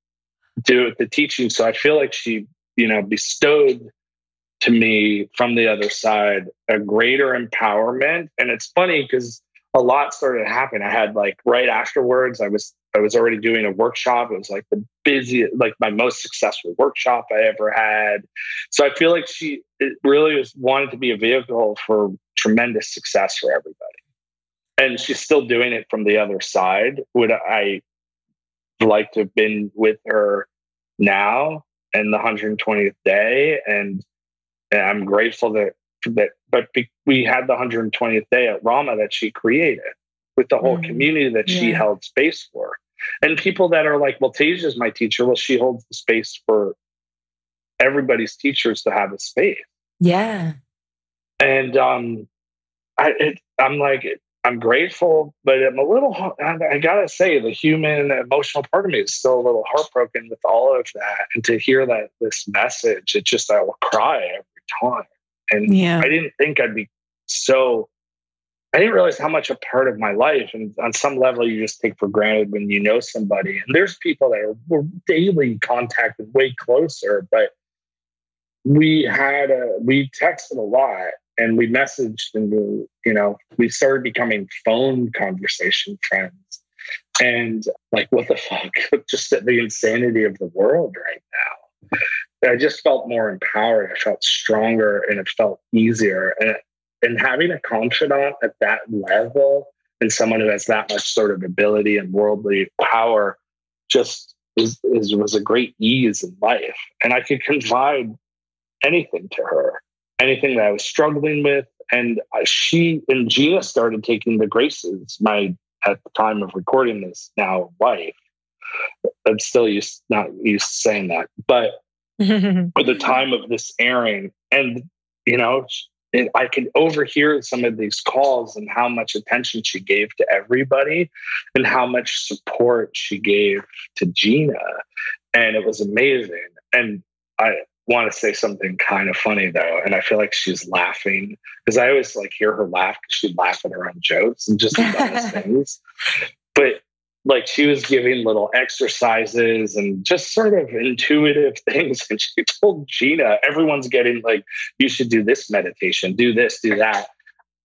do the teaching. So I feel like she, you know, bestowed to me from the other side a greater empowerment. And it's funny because a lot started to happen. I had like right afterwards, I was I was already doing a workshop. It was like the busiest, like my most successful workshop I ever had. So I feel like she it really was wanted to be a vehicle for tremendous success for everybody. And she's still doing it from the other side. Would I like to have been with her now and the one hundred twentieth day? And, and I'm grateful that that but be, we had the one hundred twentieth day at Rama that she created with the whole mm. community that yeah. she held space for. And people that are like, well, Tej is my teacher. Well, she holds the space for everybody's teachers to have a space. Yeah. And um, I, it, I'm like, I'm grateful, but I'm a little, I gotta say, the human emotional part of me is still a little heartbroken with all of that. And to hear that this message, it just, I will cry every time. And yeah. I didn't think I'd be so, I didn't realize how much a part of my life, and on some level you just take for granted when you know somebody. And there's people that are, we're daily in contact and way closer, but we had a, we texted a lot and we messaged and we, you know, we started becoming phone conversation friends. And like, what the fuck? Just the insanity of the world right now. I just felt more empowered. I felt stronger and it felt easier. And, and having a confidant at that level and someone who has that much sort of ability and worldly power just is, is, was a great ease in life. And I could confide anything to her, anything that I was struggling with. And she and Gina started taking the graces, my, at the time of recording this, now wife. I'm still used, not used to saying that, but for the time of this airing, and you know, it, I could overhear some of these calls and how much attention she gave to everybody, and how much support she gave to Gina, and it was amazing. And I want to say something kind of funny though, and I feel like she's laughing because I always like hear her laugh. She'd laugh at her own jokes and just those things, but. Like she was giving little exercises and just sort of intuitive things. And she told Gina, everyone's getting like, you should do this meditation, do this, do that.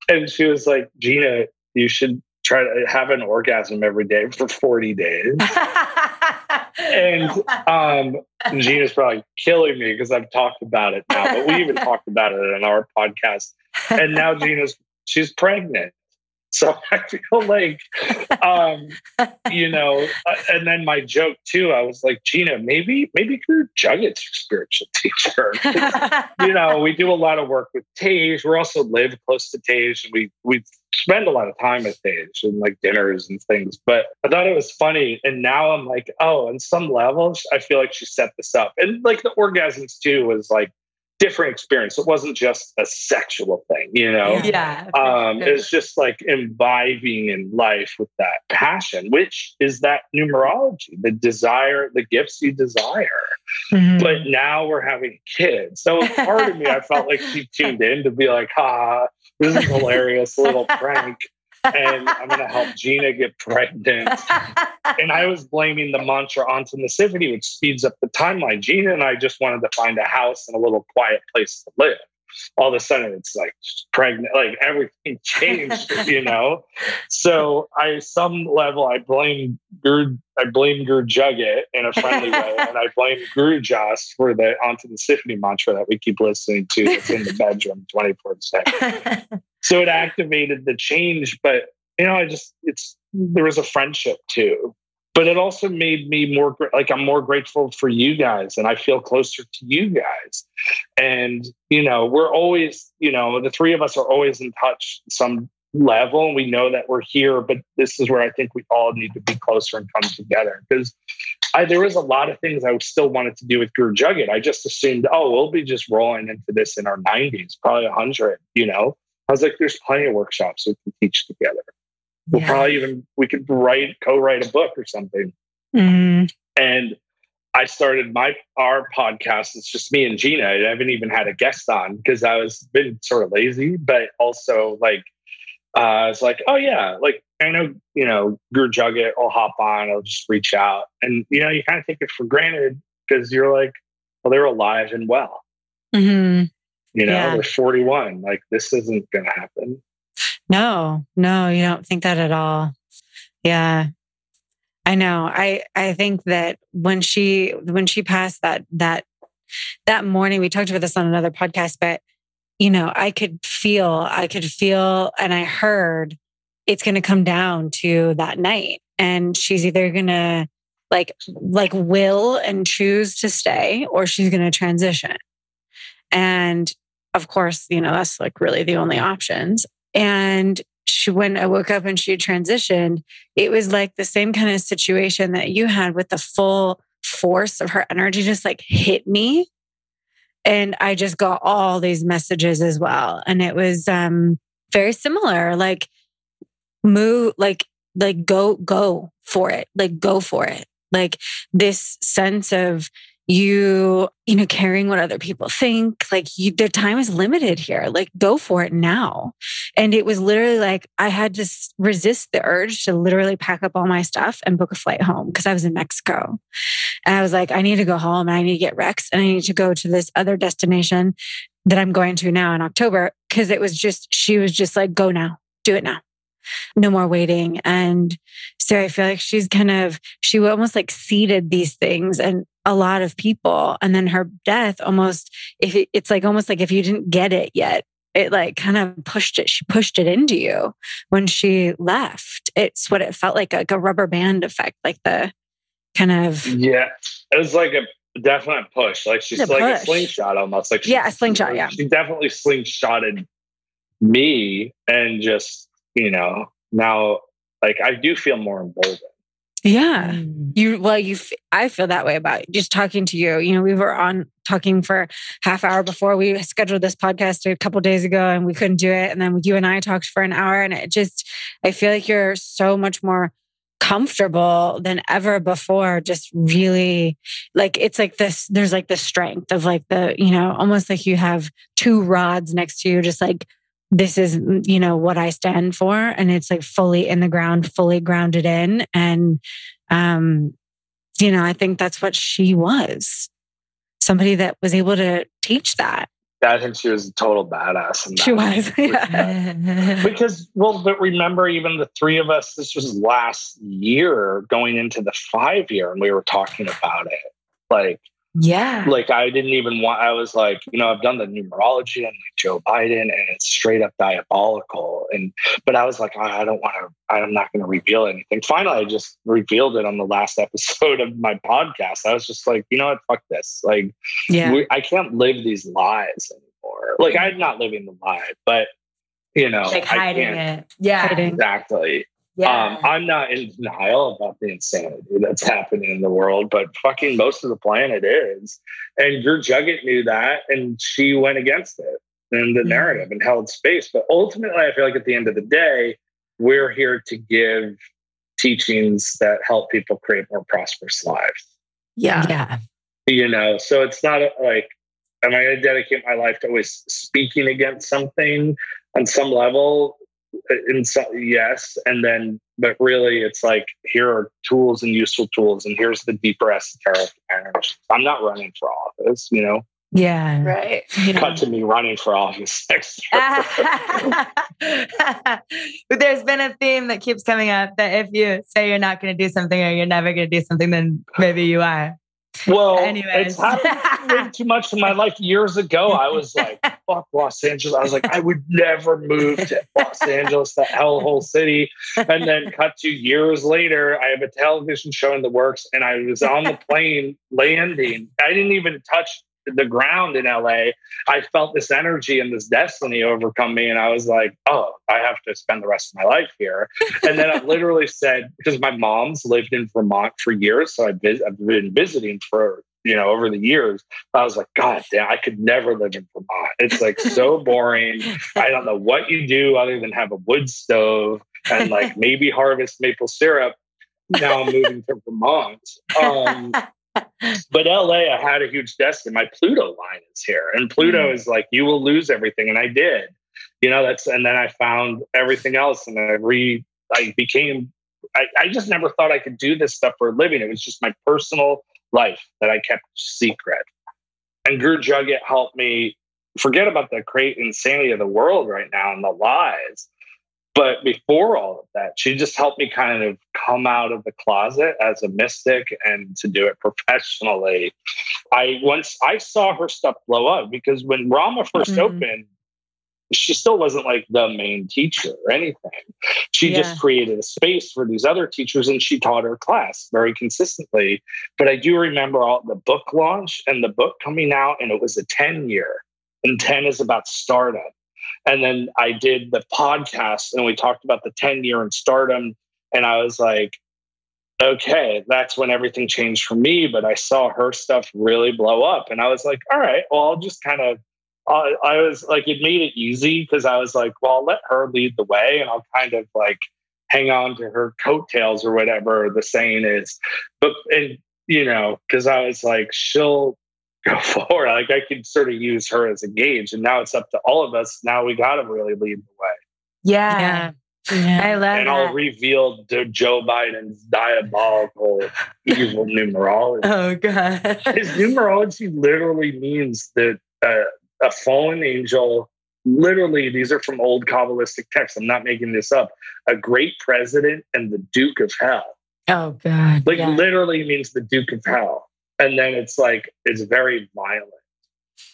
And she was like, Gina, you should try to have an orgasm every day for forty days. And um, Gina's probably killing me because I've talked about it now, but we even talked about it on our podcast. And now Gina's, she's pregnant. So I feel like, um, you know, and then my joke too, I was like, Gina, maybe, maybe you're Jugget's spiritual teacher. You know, we do a lot of work with Tej. We also live close to Tej. And we, we spend a lot of time at Tej and like dinners and things, but I thought it was funny. And now I'm like, oh, on some levels, I feel like she set this up. And like the orgasms too was like, different experience. It wasn't just a sexual thing, you know? Yeah. Um, it's just like imbibing in life with that passion, which is that numerology, the desire, the gifts you desire. Mm-hmm. But now we're having kids. So part of me, I felt like she tuned in to be like, ha, ah, this is hilarious, little prank. And I'm going to help Gina get pregnant. And I was blaming the mantra autonicity, which speeds up the timeline. Gina and I just wanted to find a house and a little quiet place to live. all of a sudden it's like pregnant, like everything changed, you know? So I, some level, I blame Guru, I blame Guru Jagat in a friendly way. And I blame Guru Joss for the Onto the Symphony mantra that we keep listening to that's in the bedroom twenty-four seven. So it activated the change, but you know, I just, it's, there was a friendship too. But it also made me more, like, I'm more grateful for you guys and I feel closer to you guys. And, you know, we're always, you know, the three of us are always in touch at some level. And we know that we're here, but this is where I think we all need to be closer and come together. Because I, there was a lot of things I still wanted to do with Guru Jagat. I just assumed, oh, we'll be just rolling into this in our nineties, probably a hundred, you know. I was like, there's plenty of workshops we can teach together. We'll yeah. probably even, we could write, co-write a book or something. Mm. And I started my, our podcast. It's just me and Gina. I haven't even had a guest on because I was been sort of lazy, but also like, uh, it's like, oh yeah, like I know, you know, Guru Jagat, I'll hop on, I'll just reach out. And you know, you kind of take it for granted because you're like, well, they're alive and well, mm-hmm. you know, yeah. they're forty-one. Like this isn't going to happen. No, no, you don't think that at all. Yeah. I know. I, I think that when she, when she passed that, that, that morning, we talked about this on another podcast, but you know, I could feel, I could feel, and I heard it's going to come down to that night and she's either going to like, like will and choose to stay, or she's going to transition. And of course, you know, that's like really the only options. And she, when I woke up and she had transitioned, it was like the same kind of situation that you had with the full force of her energy just like hit me. And I just got all these messages as well. And it was um, very similar, like move, like, like go, go for it, like go for it. Like this sense of you, you know, caring what other people think, like you, their time is limited here, like go for it now. And it was literally like, I had to resist the urge to literally pack up all my stuff and book a flight home because I was in Mexico. And I was like, I need to go home and I need to get Rex and I need to go to this other destination that I'm going to now in October. Cause it was just, she was just like, go now, do it now. No more waiting. And so I feel like she's kind of, she almost like seeded these things and a lot of people. And then her death almost, if it, it's like, almost like if you didn't get it yet, it like kind of pushed it. She pushed it into you when she left. It's what it felt like, like a rubber band effect, like the kind of... Yeah. It was like a definite push. Like she's a like push. a slingshot almost. Like she, yeah, a slingshot. She, yeah. She definitely slingshotted me and just, you know, now, like I do feel more emboldened. Yeah. You, well, you, I feel that way about it. Just talking to you. You know, we were on talking for half hour before we scheduled this podcast a couple of days ago and we couldn't do it. And then you and I talked for an hour and it just, I feel like you're so much more comfortable than ever before. Just really like, it's like this, there's like the strength of like the, you know, almost like you have two rods next to you, just like, this is, you know, what I stand for. And it's like fully in the ground, fully grounded in. And, um, you know, I think that's what she was. Somebody that was able to teach that. I think she was a total badass. In that she was. Yeah. Because, well, but remember even the three of us, this was last year going into the five year and we were talking about it. Like, Yeah. Like I didn't even want, I was like, you know, I've done the numerology and like Joe Biden and it's straight up diabolical. And, but I was like, I, I don't want to, I'm not going to reveal anything. Finally, I just revealed it on the last episode of my podcast. I was just like, you know what? Fuck this. Like, yeah. we, I can't live these lies anymore. Like I'm not living the lie, but you know, like hiding it. Yeah, hiding. Exactly. Yeah. Um, I'm not in denial about the insanity that's happening in the world, but fucking most of the planet is. And Guru Jagat knew that, and she went against it and the mm-hmm. narrative and held space. But ultimately, I feel like at the end of the day, we're here to give teachings that help people create more prosperous lives. Yeah. yeah. You know, so it's not like, am I going to dedicate my life to always speaking against something on some level? In some, yes. And then, but really it's like, here are tools and useful tools. And here's the deeper esoteric energy. I'm not running for office, you know, Yeah. Right. Yeah. Cut to me running for office next year. But there's been a theme that keeps coming up that if you say you're not going to do something or you're never going to do something, then maybe you are. Well, anyways. It's happened too much in my life. Years ago, I was like, fuck Los Angeles. I was like, I would never move to Los Angeles, the hellhole city. And then cut to years later, I have a television show in the works and I was on the plane landing. I didn't even touch the ground in L A. I felt this energy and this destiny overcome me. And I was like, oh, I have to spend the rest of my life here. And then I literally said, because my mom's lived in Vermont for years. So I've been, I've been visiting for, you know, over the years. I was like, God damn, I could never live in Vermont. It's like so boring. I don't know what you do other than have a wood stove and like maybe harvest maple syrup. Now I'm moving to Vermont. Um, But L A, I had a huge destiny. My Pluto line is here, and Pluto mm. is like, you will lose everything, and I did. You know, that's, and then I found everything else, and I re, I became. I, I just never thought I could do this stuff for a living. It was just my personal life that I kept secret. And Guru Jagat helped me forget about the great insanity of the world right now and the lies. But before all of that, she just helped me kind of come out of the closet as a mystic and to do it professionally. I once I saw her stuff blow up because when Rama first mm-hmm. opened, she still wasn't like the main teacher or anything. She yeah. just created a space for these other teachers and she taught her class very consistently. But I do remember all the book launch and the book coming out, and it was a ten year, and ten is about startup. And then I did the podcast and we talked about the ten year and stardom. And I was like, okay, that's when everything changed for me. But I saw her stuff really blow up. And I was like, all right, well, I'll just kind of, I, I was like, it made it easy because I was like, well, I'll let her lead the way and I'll kind of like hang on to her coattails or whatever the saying is. But, and, you know, because I was like, she'll go forward. Like I could sort of use her as a gauge, and now it's up to all of us. Now we got to really lead the way. Yeah. yeah. yeah. I love it. And that. I'll reveal Joe Biden's diabolical evil numerology. Oh God. His numerology literally means that uh, a fallen angel, literally, these are from old Kabbalistic texts. I'm not making this up. A great president and the Duke of Hell. Oh God. Like yeah. literally means the Duke of Hell. And then it's like, it's very violent.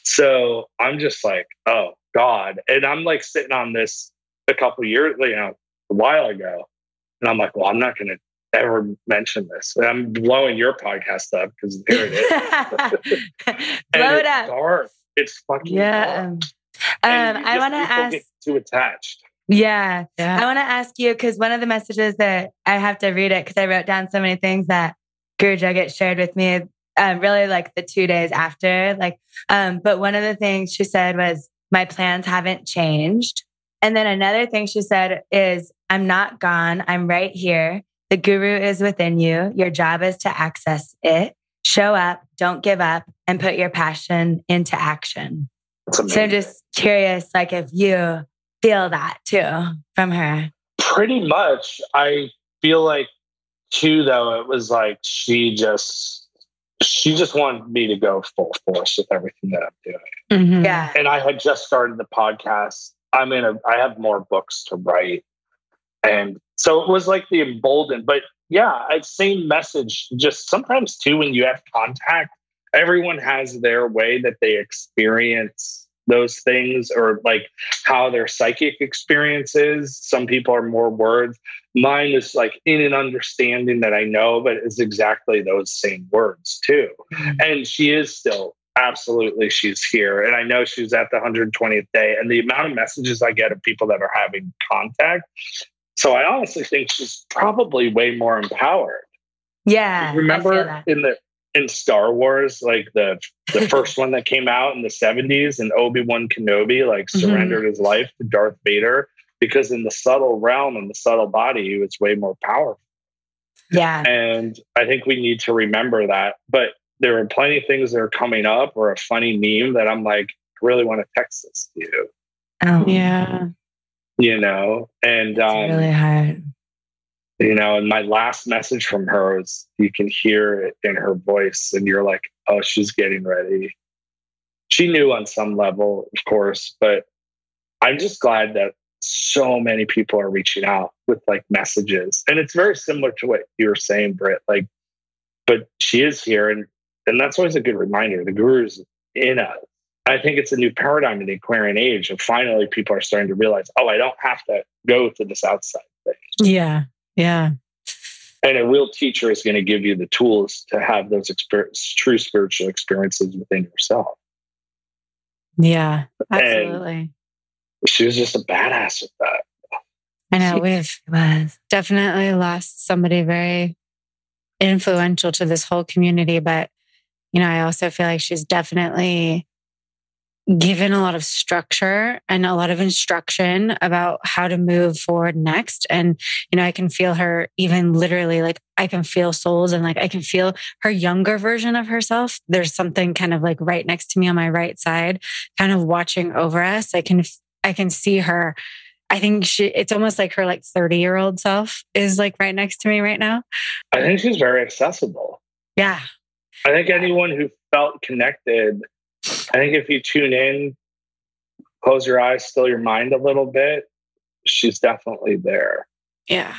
So I'm just like, oh God. And I'm like sitting on this a couple of years, you know, a while ago. And I'm like, well, I'm not going to ever mention this. And I'm blowing your podcast up because here it is. Blow it up. Dark. It's fucking yeah. dark. Um, I want to ask. Get too attached. Yeah. yeah. I want to ask you, because one of the messages that I have to read it, because I wrote down so many things that Guru Jagat shared with me. Um, really like the two days after, like, um, but one of the things she said was, my plans haven't changed. And then another thing she said is, I'm not gone. I'm right here. The guru is within you. Your job is to access it. Show up, don't give up, and put your passion into action. So I'm just curious, like if you feel that too from her. Pretty much. I feel like too, though, it was like, she just... She just wanted me to go full force with everything that I'm doing. Mm-hmm. Yeah. And I had just started the podcast. I'm in a, I have more books to write. And so it was like the emboldened, but yeah, same message. Just sometimes too, when you have contact, everyone has their way that they experience those things or like how their psychic experience is. Some people are more words. Mine is like in an understanding that I know, but it's exactly those same words too. Mm-hmm. And she is still, absolutely, she's here. And I know she's at the one hundred twentieth day, and the amount of messages I get of people that are having contact. So I honestly think she's probably way more empowered. Yeah. Remember in the, in Star Wars, like the, the first one that came out in the seventies, and Obi-Wan Kenobi, like mm-hmm. surrendered his life to Darth Vader. Because in the subtle realm and the subtle body, it's way more powerful. Yeah. And I think we need to remember that. But there are plenty of things that are coming up or a funny meme that I'm like, I really want to text this to you. Oh, yeah. You know, and um, really hard. You know, and my last message from her was, you can hear it in her voice, and you're like, oh, she's getting ready. she knew on some level, of course, but I'm just glad that so many people are reaching out with like messages. And it's very similar to what you were saying, Britt, like, but she is here. And, and that's always a good reminder. The guru's in us. I think it's a new paradigm in the Aquarian age. And finally, people are starting to realize, oh, I don't have to go to this outside thing. Yeah. Yeah. And a real teacher is going to give you the tools to have those experience, true spiritual experiences within yourself. Yeah, absolutely. And she was just a badass with that. I know, she was. Definitely lost somebody very influential to this whole community. But, you know, I also feel like she's definitely given a lot of structure and a lot of instruction about how to move forward next. And, you know, I can feel her even literally, like I can feel souls and like I can feel her younger version of herself. There's something kind of like right next to me on my right side, kind of watching over us. I can, I can see her. I think she, it's almost like her like thirty year old self is like right next to me right now. I think she's very accessible. Yeah. I think anyone who felt connected, I think if you tune in, close your eyes, still your mind a little bit, she's definitely there. Yeah.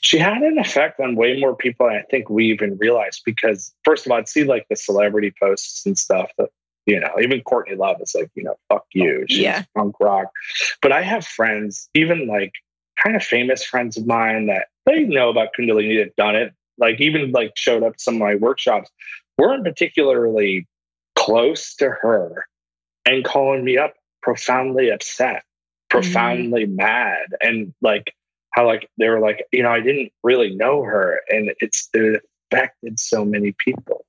She had an effect on way more people than I think we even realized, because first of all, I'd see like the celebrity posts and stuff that, you know, even Courtney Love is like, you know, fuck you. She's yeah. punk rock. But I have friends, even like kind of famous friends of mine that they know about Kundalini, they've done it. Like even like showed up to some of my workshops, weren't particularly close to her and calling me up profoundly upset, profoundly mm-hmm. mad. And like how like they were like, you know, I didn't really know her and it's it affected so many people.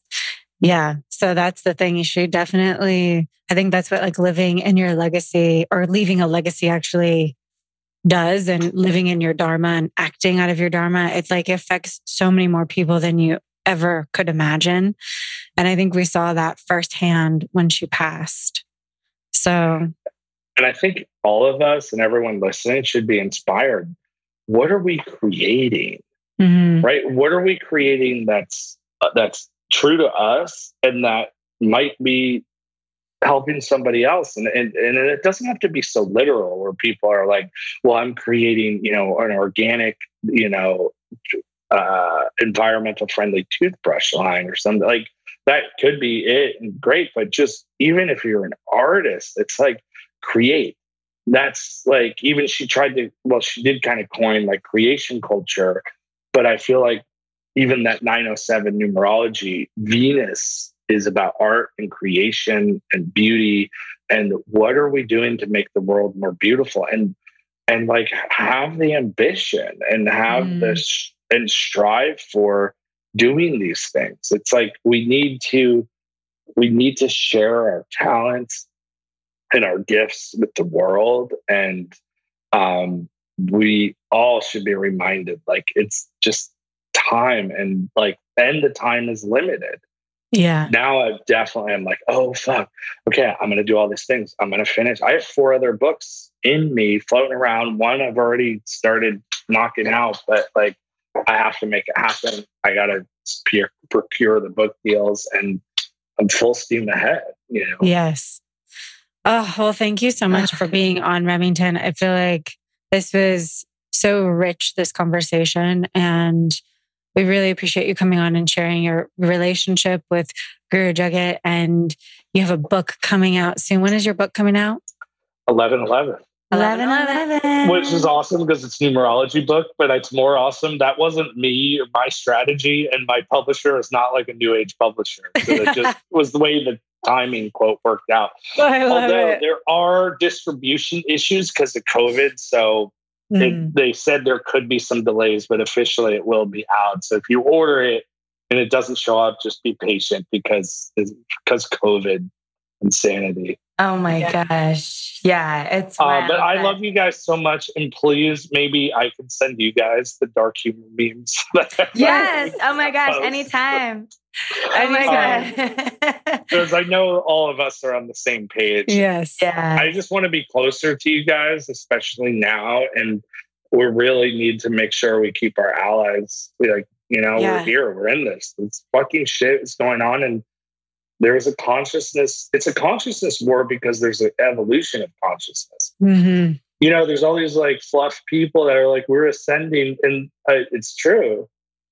Yeah. So that's the thing. You should definitely, I think that's what like living in your legacy or leaving a legacy actually does, and living in your dharma and acting out of your dharma. It's like it affects so many more people than you ever could imagine. And I think we saw that firsthand when she passed. So, and I think all of us and everyone listening should be inspired. What are we creating? Mm-hmm. Right? What are we creating that's uh, that's true to us and that might be helping somebody else? And, and and it doesn't have to be so literal where people are like, well, I'm creating, you know, an organic, you know, uh, environmental friendly toothbrush line or something like that could be it. And great. But just, even if you're an artist, it's like create. That's like, even she tried to, well, she did kind of coin like creation culture, but I feel like even that nine oh seven numerology, Venus is about art and creation and beauty. And what are we doing to make the world more beautiful? And, and like have the ambition and have mm. this, and strive for doing these things. It's like we need to we need to share our talents and our gifts with the world, and um, we all should be reminded like it's just time, and like and the time is limited. Yeah. Now I definitely am like, oh fuck, okay, I'm gonna do all these things. I'm gonna finish. I have four other books in me floating around. One I've already started knocking out, but like. I have to make it happen. I got to pe- procure the book deals, and I'm full steam ahead, you know? Yes. Oh, well, thank you so much for being on, Remington. I feel like this was so rich, this conversation, and we really appreciate you coming on and sharing your relationship with Guru Jagat. And you have a book coming out soon. When is your book coming out? eleven eleven eleven eleven Which is awesome because it's a numerology book, but it's more awesome. That wasn't me or my strategy, and my publisher is not like a new age publisher. So it just was the way the timing quote worked out. Although it. There are distribution issues because of COVID. So mm. it, they said there could be some delays, but officially it will be out. So if you order it and it doesn't show up, just be patient because, because COVID insanity. Oh my yeah. gosh. Yeah, it's uh, but I love you guys so much. And please, maybe I can send you guys the dark humor memes. Yes. Oh my gosh. Post. Anytime. Oh my um, God. Because I know all of us are on the same page. Yes. Yeah. I just want to be closer to you guys, especially now. And we really need to make sure we keep our allies. We like, you know, yeah. we're here. We're in this. It's fucking shit is going on. And There is a consciousness. It's a consciousness war because there's an evolution of consciousness. Mm-hmm. You know, there's all these like fluff people that are like, we're ascending. And uh, it's true.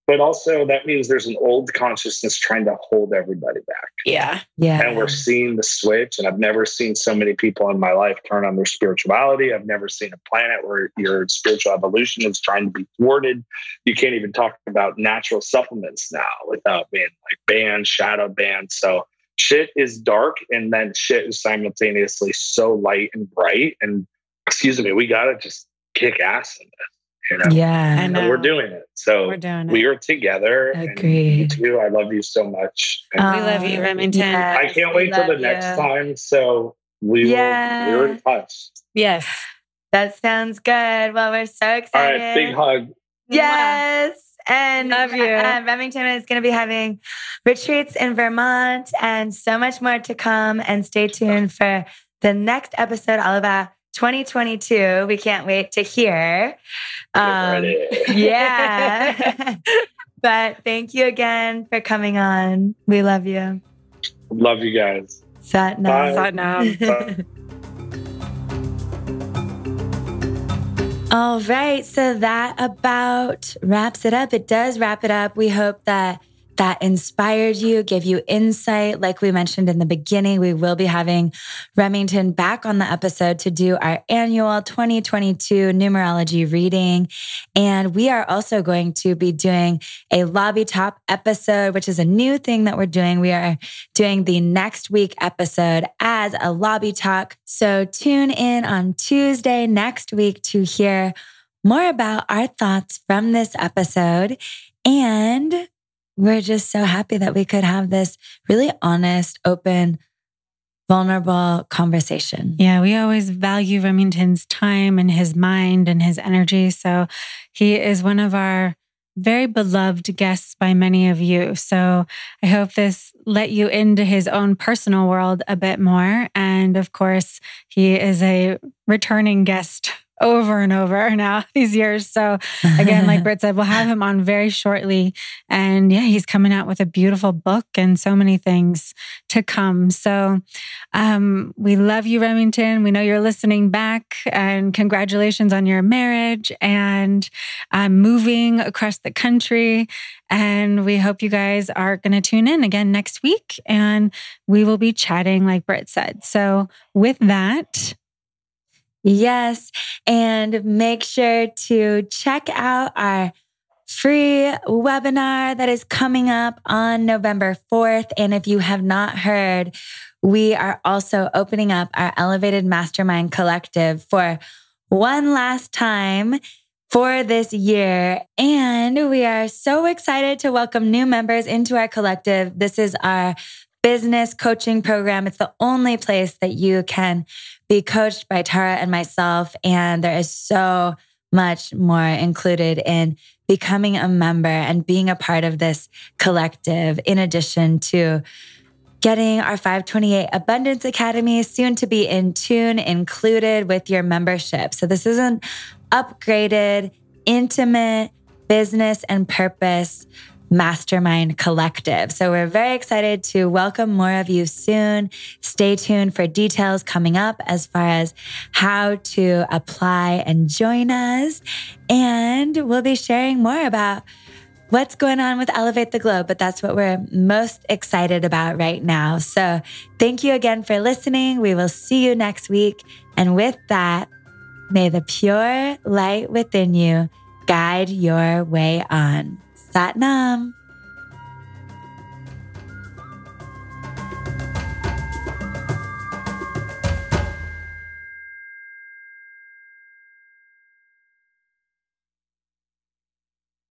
But also that means there's an old consciousness trying to hold everybody back. Yeah. Yeah. And we're seeing the switch. And I've never seen so many people in my life turn on their spirituality. I've never seen a planet where your spiritual evolution is trying to be thwarted. You can't even talk about natural supplements now without being like banned, shadow banned. So shit is dark, and then shit is simultaneously so light and bright. And excuse me, we got to just kick ass in this, you know? Yeah. And we're doing it. So we're doing it. We are together. Agreed. And you too. I love you so much. And we love you, Remington. Yes, I can't wait till the you. next time. So we yes. will, we're in touch. Yes. That sounds good. Well, we're so excited. All right. Big hug. Yes. And love you. Uh, Remington is going to be having retreats in Vermont and so much more to come. And stay tuned for the next episode all about twenty twenty-two. We can't wait to hear. Um, yeah. But thank you again for coming on. We love you. Love you guys. Sat Nam. Sat Nam. All right. So that about wraps it up. It does wrap it up. We hope that that inspired you, gave you insight. Like we mentioned in the beginning, we will be having Remington back on the episode to do our annual twenty twenty-two numerology reading. And we are also going to be doing a Lobby Top episode, which is a new thing that we're doing. We are doing the next week episode as a Lobby Talk. So tune in on Tuesday next week to hear more about our thoughts from this episode. And we're just so happy that we could have this really honest, open, vulnerable conversation. Yeah, we always value Remington's time and his mind and his energy. So he is one of our very beloved guests by many of you. So I hope this let you into his own personal world a bit more. And of course, he is a returning guest over and over now these years. So again, like Britt said, we'll have him on very shortly. And yeah, he's coming out with a beautiful book and so many things to come. So um, we love you, Remington. We know you're listening back, and congratulations on your marriage and uh, moving across the country. And we hope you guys are going to tune in again next week, and we will be chatting like Britt said. So with that, yes. And make sure to check out our free webinar that is coming up on November fourth. And if you have not heard, we are also opening up our Elevated Mastermind Collective for one last time for this year. And we are so excited to welcome new members into our collective. This is our business coaching program. It's the only place that you can be coached by Tara and myself. And there is so much more included in becoming a member and being a part of this collective, in addition to getting our five twenty-eight Abundance Academy, soon to be in tune, included with your membership. So this is an upgraded, intimate business and purpose Mastermind Collective. So we're very excited to welcome more of you soon. Stay tuned for details coming up as far as how to apply and join us. And we'll be sharing more about what's going on with Elevate the Globe, but that's what we're most excited about right now. So thank you again for listening. We will see you next week. And with that, may the pure light within you guide your way on. Sat Nam.